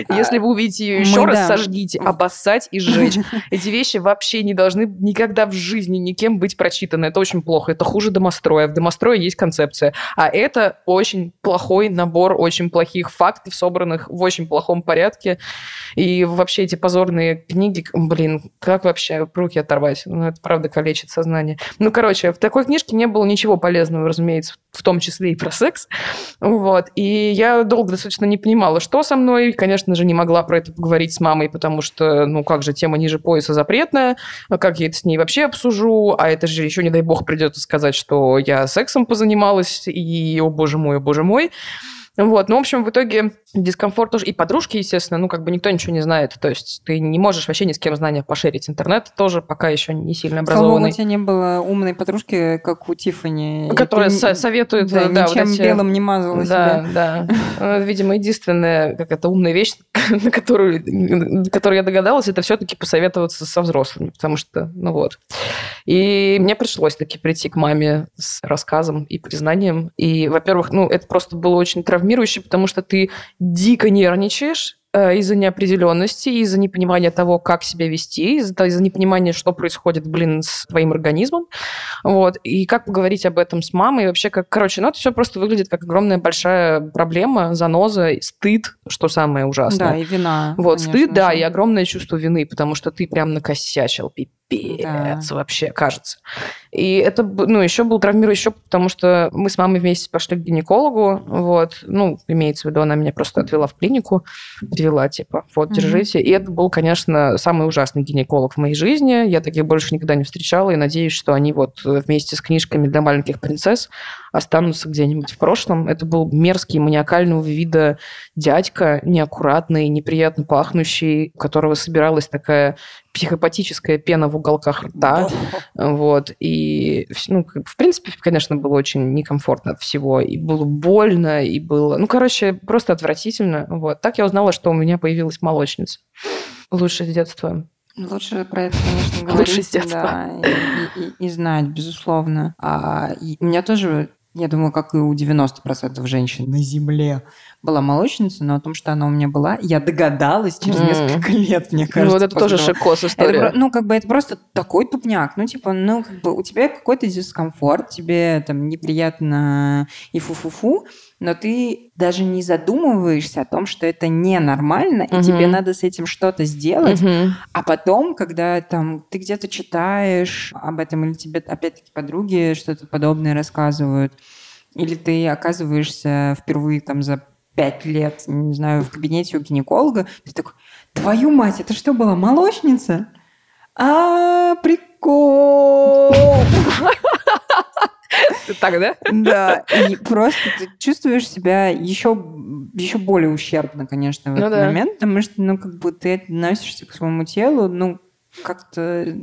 Если вы увидите ее еще раз, сожгите, обоссать и сжечь. Эти вещи вообще не должны никогда в жизни никем быть прочитаны. Это очень плохо, это хуже домостроя. В домострое есть концепция. А это очень плохой набор очень плохих фактов, собранных в очень плохом порядке. И вообще эти позорные книги, как вообще руки оторвать? Это правда калечит сознание. В такой книжке не было ничего полезного, разумеется, в том числе и про секс. Вот. И я долго достаточно не понимала, что со мной. Конечно же, не могла про это поговорить с мамой, потому что, как же, тема ниже пояса запретная, как я это с ней вообще обсужу, а это же еще, не дай бог, придется сказать, что я сексом позанималась, и о боже мой. Вот, в общем, в итоге дискомфорт тоже. И подружки, естественно, никто ничего не знает. То есть ты не можешь вообще ни с кем знания поширить. Интернет тоже пока еще не сильно образованный. У тебя не было умной подружки, как у Тиффани. Которая советует... Да, ничем белым не мазала себя. Да. Видимо, единственная какая-то умная вещь, на которую я догадалась, это все-таки посоветоваться со взрослыми. Потому что, И мне пришлось таки прийти к маме с рассказом и признанием. И, во-первых, это просто было очень травмирующе, потому что ты дико нервничаешь из-за неопределенности, из-за непонимания того, как себя вести, из-за непонимания, что происходит, с твоим организмом. Вот. И как поговорить об этом с мамой. И вообще, это все просто выглядит как огромная большая проблема, заноза, стыд, что самое ужасное. Да, и вина. Вот, конечно, стыд, да, и огромное чувство вины, потому что ты прям накосячил, пипец, да. Вообще, кажется. И это, еще был травмирующий, потому что мы с мамой вместе пошли к гинекологу, имеется в виду, она меня просто отвела в клинику, привела, держите. И это был, конечно, самый ужасный гинеколог в моей жизни, я таких больше никогда не встречала, и надеюсь, что они вместе с книжками для маленьких принцесс останутся где-нибудь в прошлом. Это был мерзкий, маниакального вида дядька, неаккуратный, неприятно пахнущий, у которого собиралась такая психопатическая пена в уголках рта. Вот. И, в принципе, конечно, было очень некомфортно от всего. И было больно, и было... просто отвратительно. Вот. Так я узнала, что у меня появилась молочница. Лучше с детства. Лучше про это, конечно, говорить. Да, и знать, безусловно. У меня тоже... Я думаю, как и у 90% женщин на земле была молочница, но о том, что она у меня была, я догадалась через несколько лет, мне кажется. Вот это тоже шикос история. Это, это просто такой тупняк. У тебя какой-то дискомфорт, тебе там неприятно и фу-фу-фу, но ты даже не задумываешься о том, что это ненормально, и тебе надо с этим что-то сделать. А потом, когда ты где-то читаешь об этом, или тебе, опять-таки, подруги что-то подобное рассказывают, или ты оказываешься впервые за 5 лет, не знаю, в кабинете у гинеколога, ты такой: твою мать, это что была, молочница? Прикол! Так, да? Да, и просто ты чувствуешь себя еще более ущербно, конечно, в этот момент, потому что, ты относишься к своему телу, как-то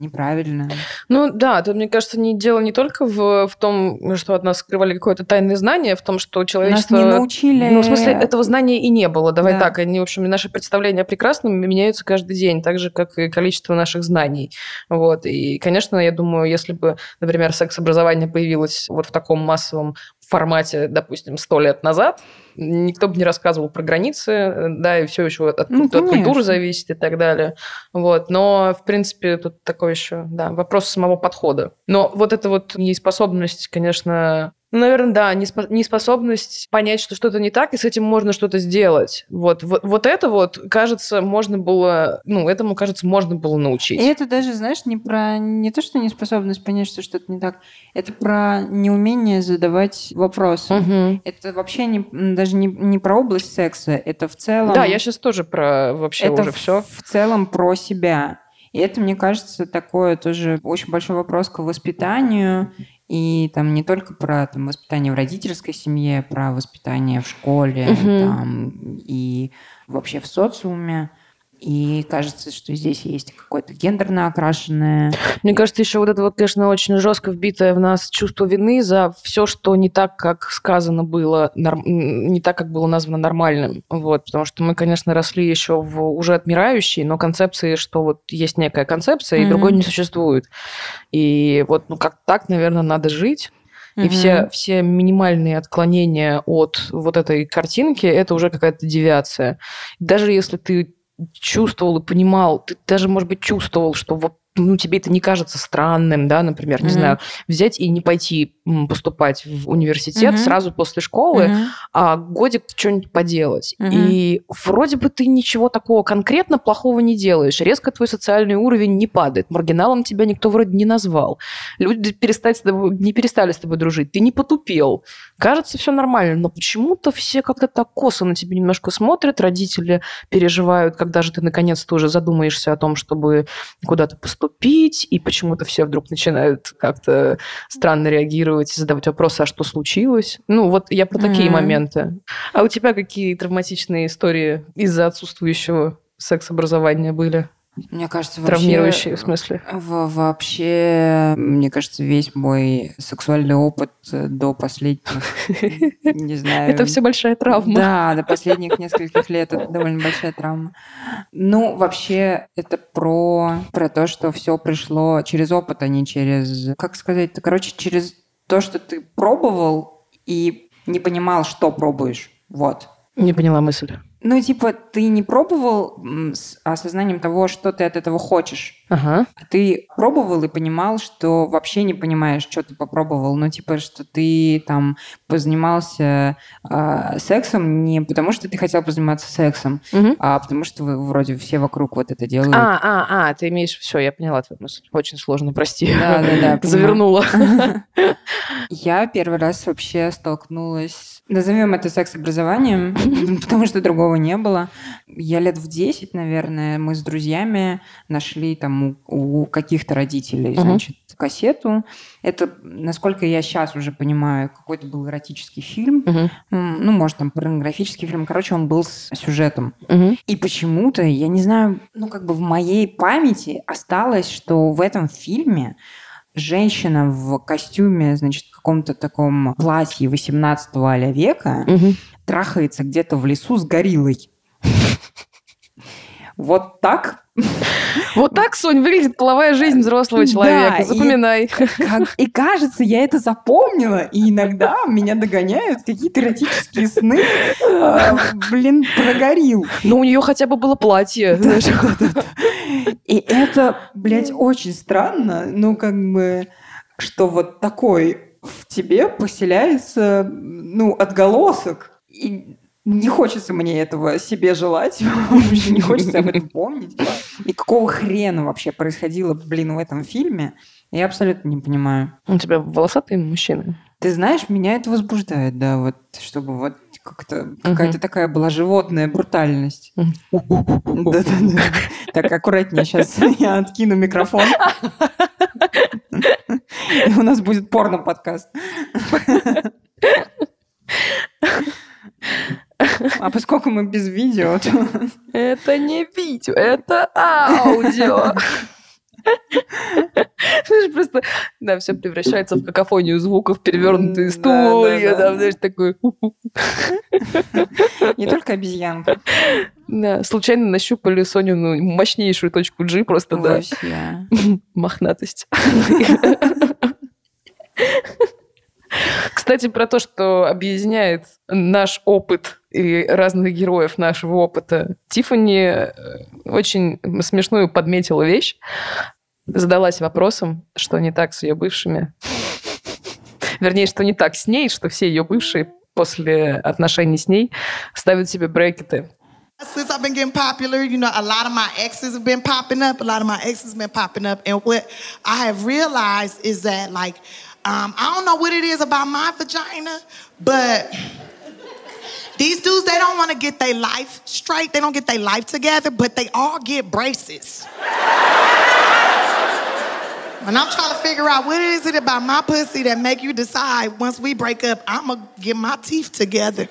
неправильно. Тут, мне кажется, дело не только в том, что от нас скрывали какое-то тайное знание, в том, что человечество... Нас не научили... в смысле, этого знания и не было. Давай так. Они, в общем, наши представления о прекрасном меняются каждый день, так же, как и количество наших знаний. Вот. И, конечно, я думаю, если бы, например, секс-образование появилось в таком массовом формате, допустим, 100 лет назад, никто бы не рассказывал про границы, да, и все еще от культуры зависит и так далее. Вот. Но, в принципе, тут такой еще, вопрос самого подхода. Но эта неспособность, конечно... Наверное, да, неспособность понять, что что-то не так, и с этим можно что-то сделать. Этому, кажется, можно было научить. И это даже, знаешь, не то, что неспособность понять, что что-то не так, это про неумение задавать вопросы. Угу. Это вообще не про область секса, это в целом... Да, я сейчас тоже про вообще уже все. Это в целом про себя. И это, мне кажется, такое тоже очень большой вопрос к воспитанию. И там не только про там, воспитание в родительской семье, про воспитание в школе там, и вообще в социуме. И кажется, что здесь есть какое-то гендерно окрашенное. Мне кажется, еще вот это вот, конечно, очень жестко вбитое в нас чувство вины за все, что не так, как сказано было, не так, как было названо нормальным. Вот, потому что мы, конечно, росли еще в уже отмирающей, но концепции, что вот есть некая концепция, и другой не существует. И вот, ну, как так, наверное, надо жить. И все минимальные отклонения от вот этой картинки, это уже какая-то девиация. Даже если ты чувствовал и понимал, ты даже, может быть, чувствовал, что ну, тебе это не кажется странным, да, например, не знаю, взять и не пойти поступать в университет сразу после школы, а годик что-нибудь поделать. И вроде бы ты ничего такого конкретно плохого не делаешь, резко твой социальный уровень не падает, маргиналом тебя никто вроде не назвал, люди не перестали с тобой дружить, ты не потупел, кажется, все нормально, но почему-то все как-то так косо на тебя немножко смотрят, родители переживают, когда же ты наконец-то уже задумаешься о том, чтобы куда-то поступить, и почему-то все вдруг начинают как-то странно реагировать, задавать вопросы, а что случилось? Ну, вот я про такие моменты. А у тебя какие травматичные истории из-за отсутствующего секс-образования были? Мне кажется, травмирующие, в смысле? Вообще, мне кажется, весь мой сексуальный опыт до последних, не знаю... Это все большая травма. Да, до последних нескольких лет это довольно большая травма. Ну, вообще, это про то, что все пришло через опыт, а не через... Как сказать-то? Короче, через то, что ты пробовал и не понимал, что пробуешь. Вот. Не поняла мысль. Ну, типа, ты не пробовал с осознанием того, что ты от этого хочешь. Ага. Ты пробовал и понимал, что вообще не понимаешь, что ты попробовал. Ну, типа, что ты там позанимался сексом не потому, что ты хотел позаниматься сексом, а потому что вроде все вокруг вот это делают. Ты имеешь... Все, я поняла твою мысль. Очень сложно, прости. Да. Завернула. Я первый раз вообще столкнулась... Назовем это секс-образованием, потому что другого не было. Я лет в 10, наверное, мы с друзьями нашли там у каких-то родителей, значит, кассету. Это, насколько я сейчас уже понимаю, какой-то был эротический фильм. Ну, может, там порнографический фильм. Короче, он был с сюжетом. И почему-то, я не знаю, ну, как бы в моей памяти осталось, что в этом фильме женщина в костюме, значит, в каком-то таком платье 18 а-ля века трахается где-то в лесу с гориллой. Вот так. Вот так, Сонь, выглядит половая жизнь взрослого человека. Запоминай. И кажется, я это запомнила, и иногда меня догоняют какие-то эротические сны, блин, про горилл. Но у нее хотя бы было платье. И это, блядь, очень странно, ну, как бы, что вот такой в тебе поселяется, ну, отголосок. И не хочется мне этого себе желать, не хочется об этом помнить. И какого хрена вообще происходило, блин, в этом фильме, я абсолютно не понимаю. У тебя волосатые мужчины? Ты знаешь, меня это возбуждает, да, вот, чтобы вот как-то какая-то такая была животная брутальность. Так, аккуратнее, сейчас я откину микрофон. И у нас будет порно-подкаст. А поскольку мы без видео, то... Это не видео, это аудио. Знаешь, просто, да, все превращается в какофонию звуков, перевернутые стулья, да, знаешь, такой... Не только обезьянка. Да, случайно нащупали Соню мощнейшую точку G, просто, да. Вообще. Мохнатость. Кстати, про то, что объединяет наш опыт и разных героев нашего опыта. Тиффани очень смешную подметила вещь. Задалась вопросом, что не так с ее бывшими. Вернее, что не так с ней, что все ее бывшие после отношений с ней ставят себе брекеты. Since I've been getting popular, you know, a lot of my exes have been popping up. And what I have realized is that, like, I don't know what it is about my vagina, but these dudes, they don't want to get their life straight. They don't get their life together, but they all get braces. And I'm trying to figure out what is it about my pussy that make you decide once we break up, I'ma get my teeth together.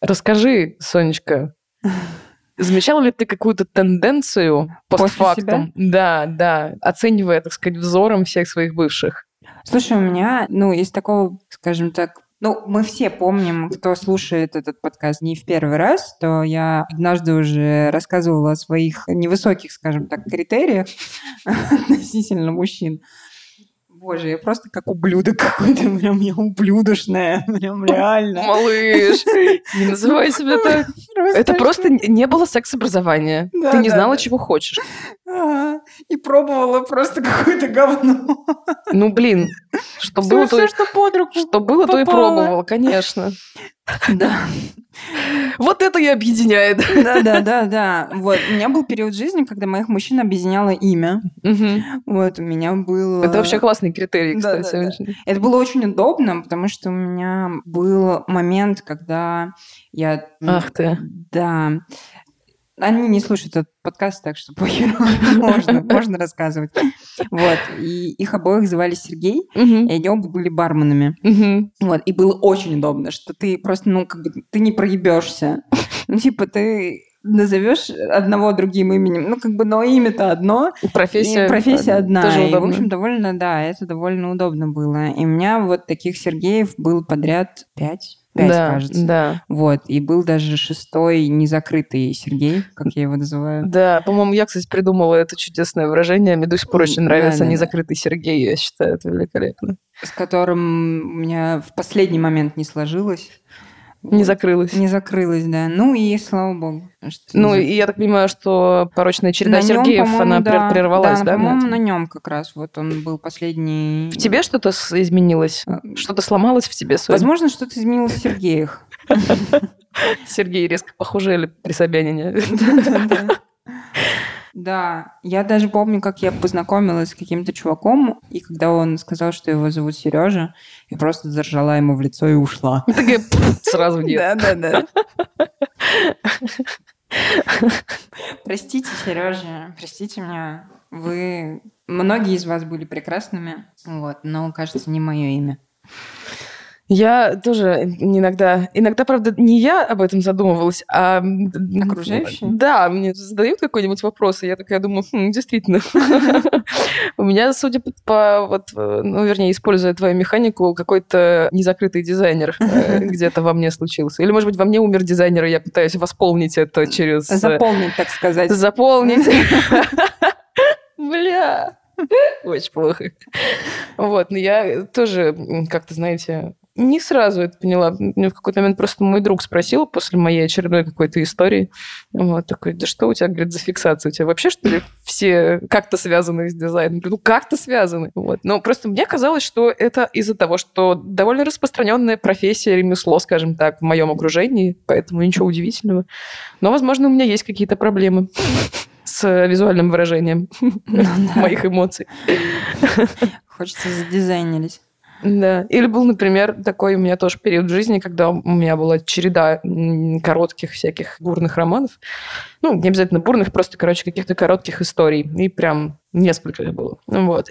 Расскажи, Сонечка, замечала ли ты какую-то тенденцию постфактум? Да, оценивая, так сказать, взором всех своих бывших. Слушай, у меня, из такого, скажем так, мы все помним, кто слушает этот подкаст не в первый раз, то я однажды уже рассказывала о своих невысоких, скажем так, критериях относительно мужчин. Боже, я просто как ублюдок какой-то, прям я ублюдочная, прям реально. Малыш, не называй себя так. Это просто не было секс-образования. Ты не знала, чего хочешь. И пробовала просто какое-то говно. Что было, то и пробовала, конечно. Да. Вот это и объединяет. Да. Вот. У меня был период жизни, когда моих мужчин объединяло имя. Вот, у меня был... Это вообще классный критерий, кстати. Да. Это было очень удобно, потому что у меня был момент, когда я... Ах ты. Да. Они не слушают этот подкаст, так что похеру. Можно рассказывать. Вот. И их обоих звали Сергей, и они оба были барменами. Вот. И было очень удобно, что ты просто, ты не проебешься. Ты назовешь одного другим именем. Но имя-то одно. Профессия одна. Тоже удобно. И, в общем, это довольно удобно было. И у меня вот таких Сергеев было подряд 5. 5, да, кажется. Да. Вот. И был даже 6-й незакрытый Сергей, как я его называю. Да, по-моему, я, кстати, придумала это чудесное выражение. Мне до сих пор очень нравится незакрытый Сергей. Я считаю, это великолепно. С которым у меня в последний момент не сложилось. Не закрылась. Не закрылась, да. И слава богу. И я так понимаю, что порочная череда Сергеев, она прервалась, да? Да, по-моему, на нем как раз. Вот он был последний... В тебе что-то изменилось? Что-то сломалось в тебе? Возможно, что-то изменилось в Сергеях. Сергей резко похожели при Собянине. Да, я даже помню, как я познакомилась с каким-то чуваком, и когда он сказал, что его зовут Сережа, я просто заржала ему в лицо и ушла. И такая, сразу нет. Да. Простите, Сережа, простите меня. Многие из вас были прекрасными, но, кажется, не мое имя. Я тоже иногда, правда, не я об этом задумывалась, а... Окружающие? Да, мне задают какой-нибудь вопрос, и я такая думаю, действительно. У меня, судя по, используя твою механику, какой-то незакрытый дизайнер где-то во мне случился. Или, может быть, во мне умер дизайнер, и я пытаюсь восполнить это через... Заполнить, так сказать. Заполнить. Бля. Очень плохо. Но я тоже как-то, знаете... Не сразу это поняла. Мне в какой-то момент просто мой друг спросил после моей очередной какой-то истории. Такой, да что у тебя, говорит, за фиксация? У тебя вообще, что ли, все как-то связаны с дизайном? Я говорю, как-то связаны. Но просто мне казалось, что это из-за того, что довольно распространенная профессия, ремесло, скажем так, в моем окружении, поэтому ничего удивительного. Но, возможно, у меня есть какие-то проблемы с визуальным выражением моих эмоций. Хочется задизайнерить. Да. Или был, например, такой у меня тоже период в жизни, когда у меня была череда коротких всяких бурных романов. Не обязательно бурных, просто, каких-то коротких историй. И прям несколько было.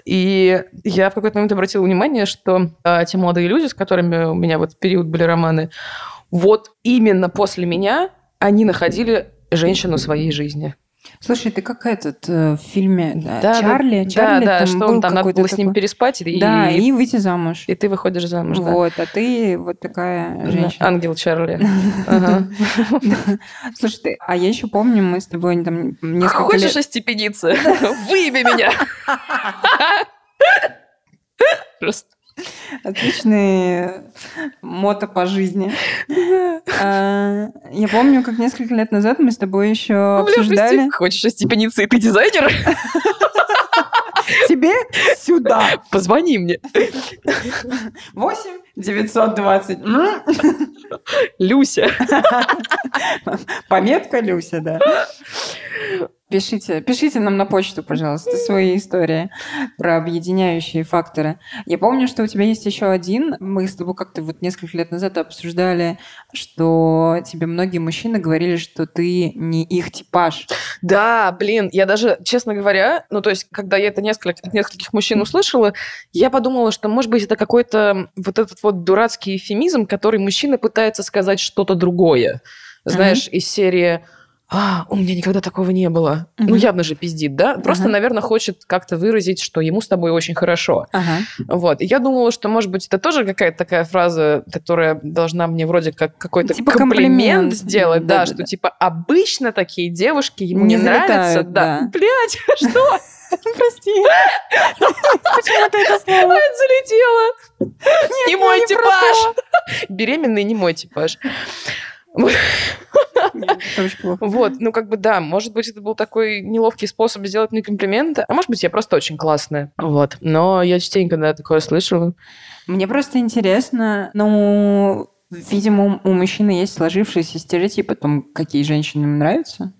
И я в какой-то момент обратила внимание, что те молодые люди, с которыми у меня в этот период были романы, именно после меня они находили женщину своей жизни. Слушай, ты как в фильме Чарли? Да, что он там, надо было с ним переспать. Да, и выйти замуж. И ты выходишь замуж, да. А ты такая женщина. Ангел Чарли. Слушай, а я еще помню, мы с тобой там несколько лет... Хочешь остепениться? Выеби меня! Просто... Отличный мото по жизни. Я помню, как несколько лет назад мы с тобой еще обсуждали... Прости, хочешь остепениться, и ты дизайнер? Тебе сюда. Позвони мне. 8-920. Люся. Пометка Люся, да. Пишите нам на почту, пожалуйста, свои истории про объединяющие факторы. Я помню, что у тебя есть еще один. Мы с тобой как-то вот несколько лет назад обсуждали, что тебе многие мужчины говорили, что ты не их типаж. Да, блин, я даже, честно говоря, когда я это от нескольких мужчин услышала, я подумала, что, может быть, это какой-то вот этот вот дурацкий эвфемизм, который мужчина пытается сказать что-то другое. Знаешь, из серии... у меня никогда такого не было. Uh-huh. Явно же пиздит, да? Просто, наверное, хочет как-то выразить, что ему с тобой очень хорошо. Вот. И я думала, что, может быть, это тоже какая-то такая фраза, которая должна мне вроде как какой-то типа комплимент сделать, да, что типа обычно такие девушки ему не нравятся. Да. Блядь, что? Прости. Почему ты это слово? Это залетело. Не мой типаж. Беременный не мой типаж. Нет, это очень плохо. Да, может быть, это был такой неловкий способ сделать мне комплименты, а может быть, я просто очень классная. Вот. Но я частенько, такое слышала. Мне просто интересно, видимо, у мужчины есть сложившиеся стереотипы о том, какие женщины им нравятся,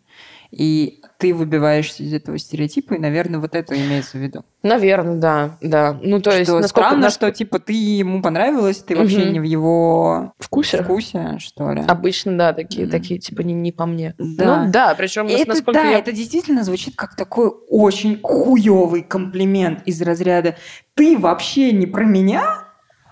и ты выбиваешься из этого стереотипа, и, наверное, вот это имеется в виду. Наверное, да. Что типа ты ему понравилась, ты вообще не в его вкусе, что ли. Обычно, да, такие типа не по мне. Да. Причем насколько я... это действительно звучит как такой очень хуёвый комплимент из разряда «ты вообще не про меня?»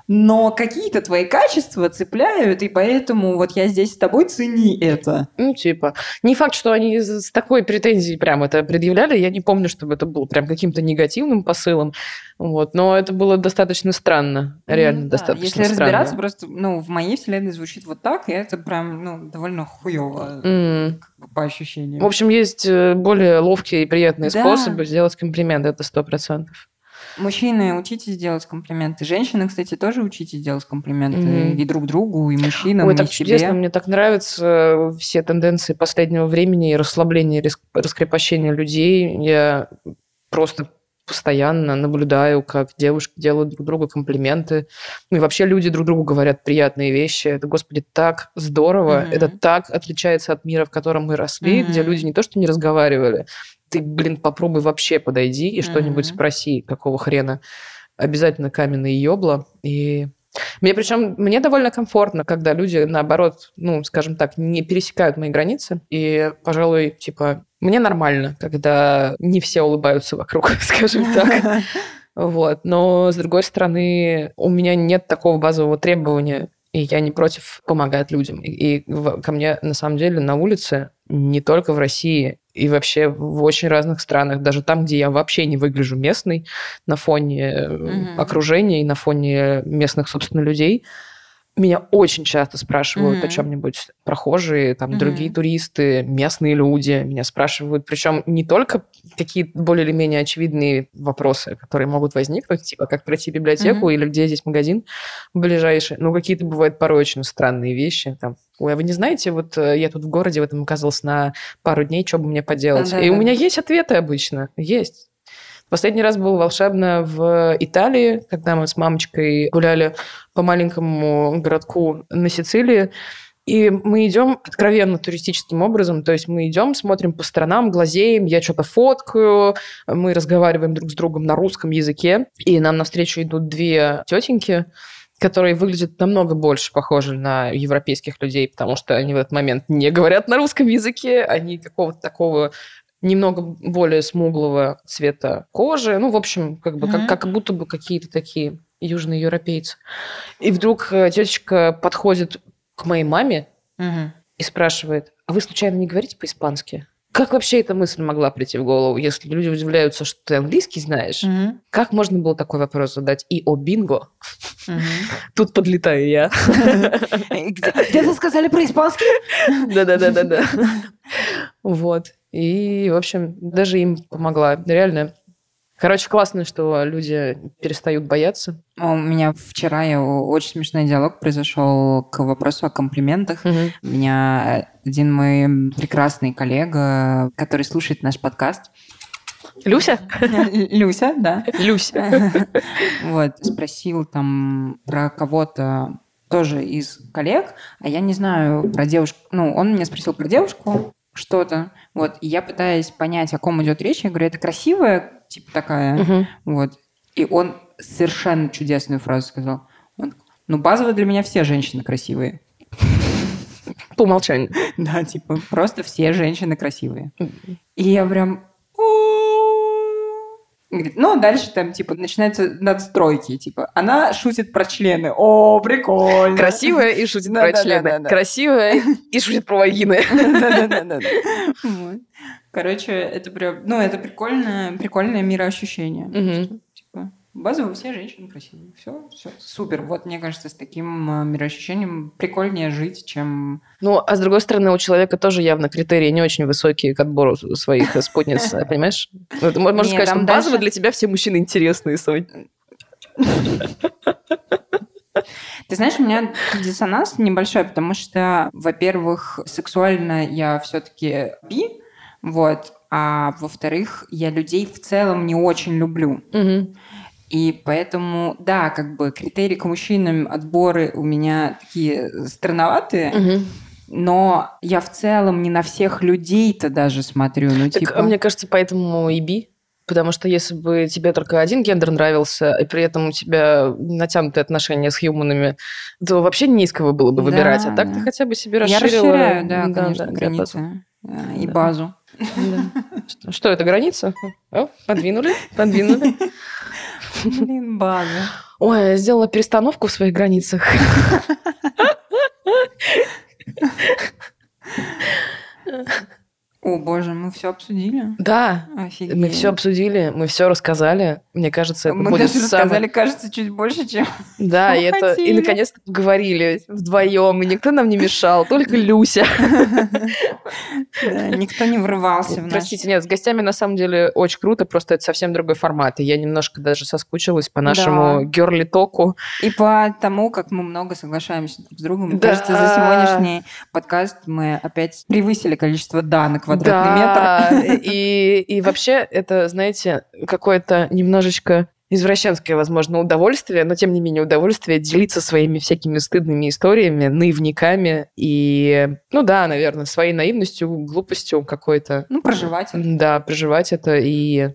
Но какие-то твои качества цепляют, и поэтому я здесь с тобой, цени это. Не факт, что они с такой претензией прям это предъявляли. Я не помню, чтобы это было прям каким-то негативным посылом. Вот. Но это было достаточно странно. Реально достаточно странно. Если разбираться, просто в моей вселенной звучит вот так, и это прям довольно хуёво. По ощущениям. В общем, есть более ловкие и приятные способы сделать комплимент. Это 100%. Мужчины, учитесь делать комплименты. Женщины, кстати, тоже учитесь делать комплименты. И друг другу, и мужчинам, и себе. Ой, так чудесно. Мне так нравятся все тенденции последнего времени и расслабление, раскрепощение людей. Я просто постоянно наблюдаю, как девушки делают друг другу комплименты. И вообще люди друг другу говорят приятные вещи. Это, господи, так здорово. Это так отличается от мира, в котором мы росли, где люди не то что не разговаривали, ты, блин, попробуй вообще подойди и что-нибудь спроси, какого хрена. Обязательно каменные ёбла. И мне довольно комфортно, когда люди, наоборот, не пересекают мои границы. И, пожалуй, мне нормально, когда не все улыбаются вокруг, скажем так. Но, с другой стороны, у меня нет такого базового требования, и я не против помогать людям. И ко мне, на самом деле, на улице, не только в России, и вообще в очень разных странах, даже там, где я вообще не выгляжу местной, на фоне окружения и на фоне местных, собственно, людей, меня очень часто спрашивают о чем-нибудь прохожие, другие туристы, местные люди меня спрашивают. Причем не только какие более или менее очевидные вопросы, которые могут возникнуть, типа как пройти библиотеку или где здесь магазин ближайший. Какие-то бывают порой очень странные вещи. Ой, а вы не знаете, я тут в городе в этом оказалась на пару дней, что бы мне поделать? У меня есть ответы обычно, есть. Последний раз было волшебно в Италии, когда мы с мамочкой гуляли по маленькому городку на Сицилии. И мы идем откровенно туристическим образом, то есть мы идем, смотрим по сторонам, глазеем, я что-то фоткаю, мы разговариваем друг с другом на русском языке, и нам навстречу идут две тетеньки, которые выглядят намного больше похожи на европейских людей, потому что они в этот момент не говорят на русском языке, они какого-то такого... немного более смуглого цвета кожи. Как будто бы какие-то такие южные европейцы. И вдруг тетечка подходит к моей маме и спрашивает, а вы случайно не говорите по-испански? Как вообще эта мысль могла прийти в голову, если люди удивляются, что ты английский знаешь? Как можно было такой вопрос задать? И о бинго. Тут подлетаю я. Где-то сказали про испанский? Да. Вот. И, в общем, даже им помогла. Реально. Короче, классно, что люди перестают бояться. У меня вчера очень смешной диалог произошел к вопросу о комплиментах. У меня один мой прекрасный коллега, который слушает наш подкаст. Люся. Спросил про кого-то тоже из коллег, а я не знаю про девушку. Он меня спросил про девушку. что-то. Вот. И я пытаюсь понять, о ком идет речь. Я говорю, это красивая, типа такая. Uh-huh. Вот. И он совершенно чудесную фразу сказал. Он, ну, базово для меня все женщины красивые. По умолчанию. Да, типа, просто все женщины красивые. И я прям... Говорит, ну, дальше там, типа, начинаются надстройки, типа, она шутит про члены. О, прикольно. Красивая и шутит про члены. Красивая и шутит про вагины. Да-да-да. Короче, это прям, ну, это прикольное мироощущение. Типа, базово все женщины красивые. Все, супер. Вот, мне кажется, с таким мироощущением прикольнее жить, чем... Ну, а с другой стороны, у человека тоже явно критерии не очень высокие к отбору своих спутниц, понимаешь? Можно сказать, что базово для тебя все мужчины интересные, Сонь. Ты знаешь, у меня диссонанс небольшой, потому что, во-первых, сексуально я все-таки би, вот, а во-вторых, я людей в целом не очень люблю. И поэтому, да, как бы критерии к мужчинам, отборы у меня такие странноватые, но я в целом не на всех людей-то даже смотрю. Ну, так, типа... Мне кажется, поэтому и би. Потому что если бы тебе только один гендер нравился, и при этом у тебя натянутые отношения с хьюманами, то вообще низкого было бы выбирать. Да, а так да. Ты хотя бы себе расширила... Я расширяю, да конечно, границы и базу. Да. Что это, граница? О, подвинули. Блин, база. Ой, я сделала перестановку в своих границах. О, боже, мы все обсудили? Да, офигеть. Мы все обсудили, мы все рассказали. Мне кажется, это мы будет даже самый... рассказали, кажется, чуть больше, чем да, и хотели. Это и наконец-то поговорили вдвоем, и никто нам не мешал, только Люся. Никто не врывался в нас. Простите, нет, с гостями на самом деле очень круто, просто это совсем другой формат. И я немножко даже соскучилась по нашему герли-току. И по тому, как мы много соглашаемся друг с другом. Мне кажется, за сегодняшний подкаст мы опять превысили количество данных. Квадратный метр. И вообще это, знаете, какое-то немножечко извращенское, возможно, удовольствие, но тем не менее удовольствие делиться своими всякими стыдными историями, наивниками и, ну да, наверное, своей наивностью, глупостью какой-то. Ну, проживать. Да, проживать это и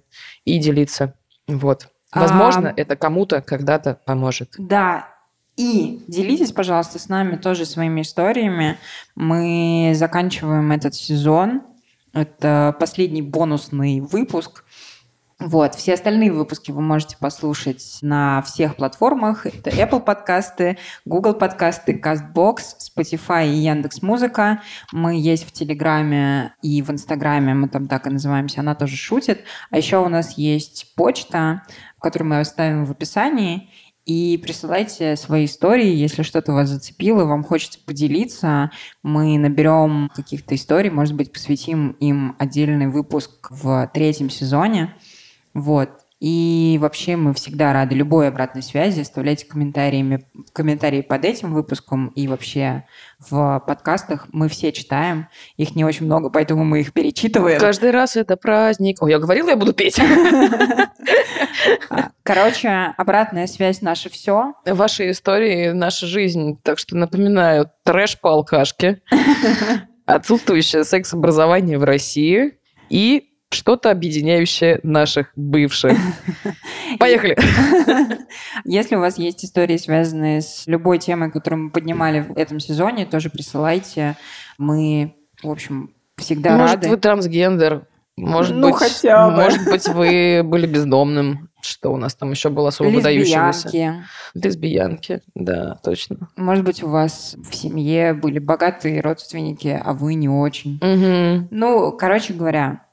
делиться. Вот. Возможно, это кому-то когда-то поможет. Да. И делитесь, пожалуйста, с нами тоже своими историями. Мы заканчиваем этот сезон. Это последний бонусный выпуск. Вот. Все остальные выпуски вы можете послушать на всех платформах. Это Apple подкасты, Google подкасты, CastBox, Spotify и Яндекс.Музыка. Мы есть в Телеграме и в Инстаграме. Мы там так и называемся. Она тоже шутит. А еще у нас есть почта, которую мы оставим в описании. И присылайте свои истории, если что-то вас зацепило, вам хочется поделиться. Мы наберем каких-то историй, может быть, посвятим им отдельный выпуск в 3-м сезоне. Вот. И вообще мы всегда рады любой обратной связи. Оставляйте комментарии под этим выпуском и вообще в подкастах. Мы все читаем. Их не очень много, поэтому мы их перечитываем. Каждый раз это праздник. Ой, я говорила, я буду петь. Короче, обратная связь наше все. Ваши истории, наша жизнь. Так что напоминаю, трэш по алкашке, отсутствующее секс-образование в России и что-то, объединяющее наших бывших. Поехали! Если у вас есть истории, связанные с любой темой, которую мы поднимали в этом сезоне, тоже присылайте. Мы, в общем, всегда рады. Может, вы трансгендер. Может быть, вы были бездомным. Что у нас там еще было особо выдающегося? Лесбиянки. Да, точно. Может быть, у вас в семье были богатые родственники, а вы не очень. Угу. Ну, короче говоря,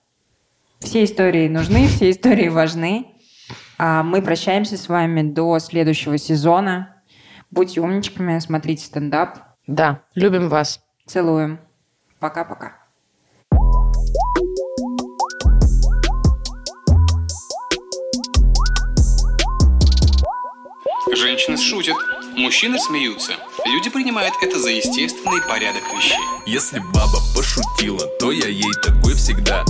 все истории нужны, все истории важны. Мы прощаемся с вами до следующего сезона. Будьте умничками, смотрите стендап. Да, любим вас. Целуем. Пока-пока. Женщины шутят, мужчины смеются. Люди принимают это за естественный порядок вещей. Если баба пошутила, то я ей такой всегда...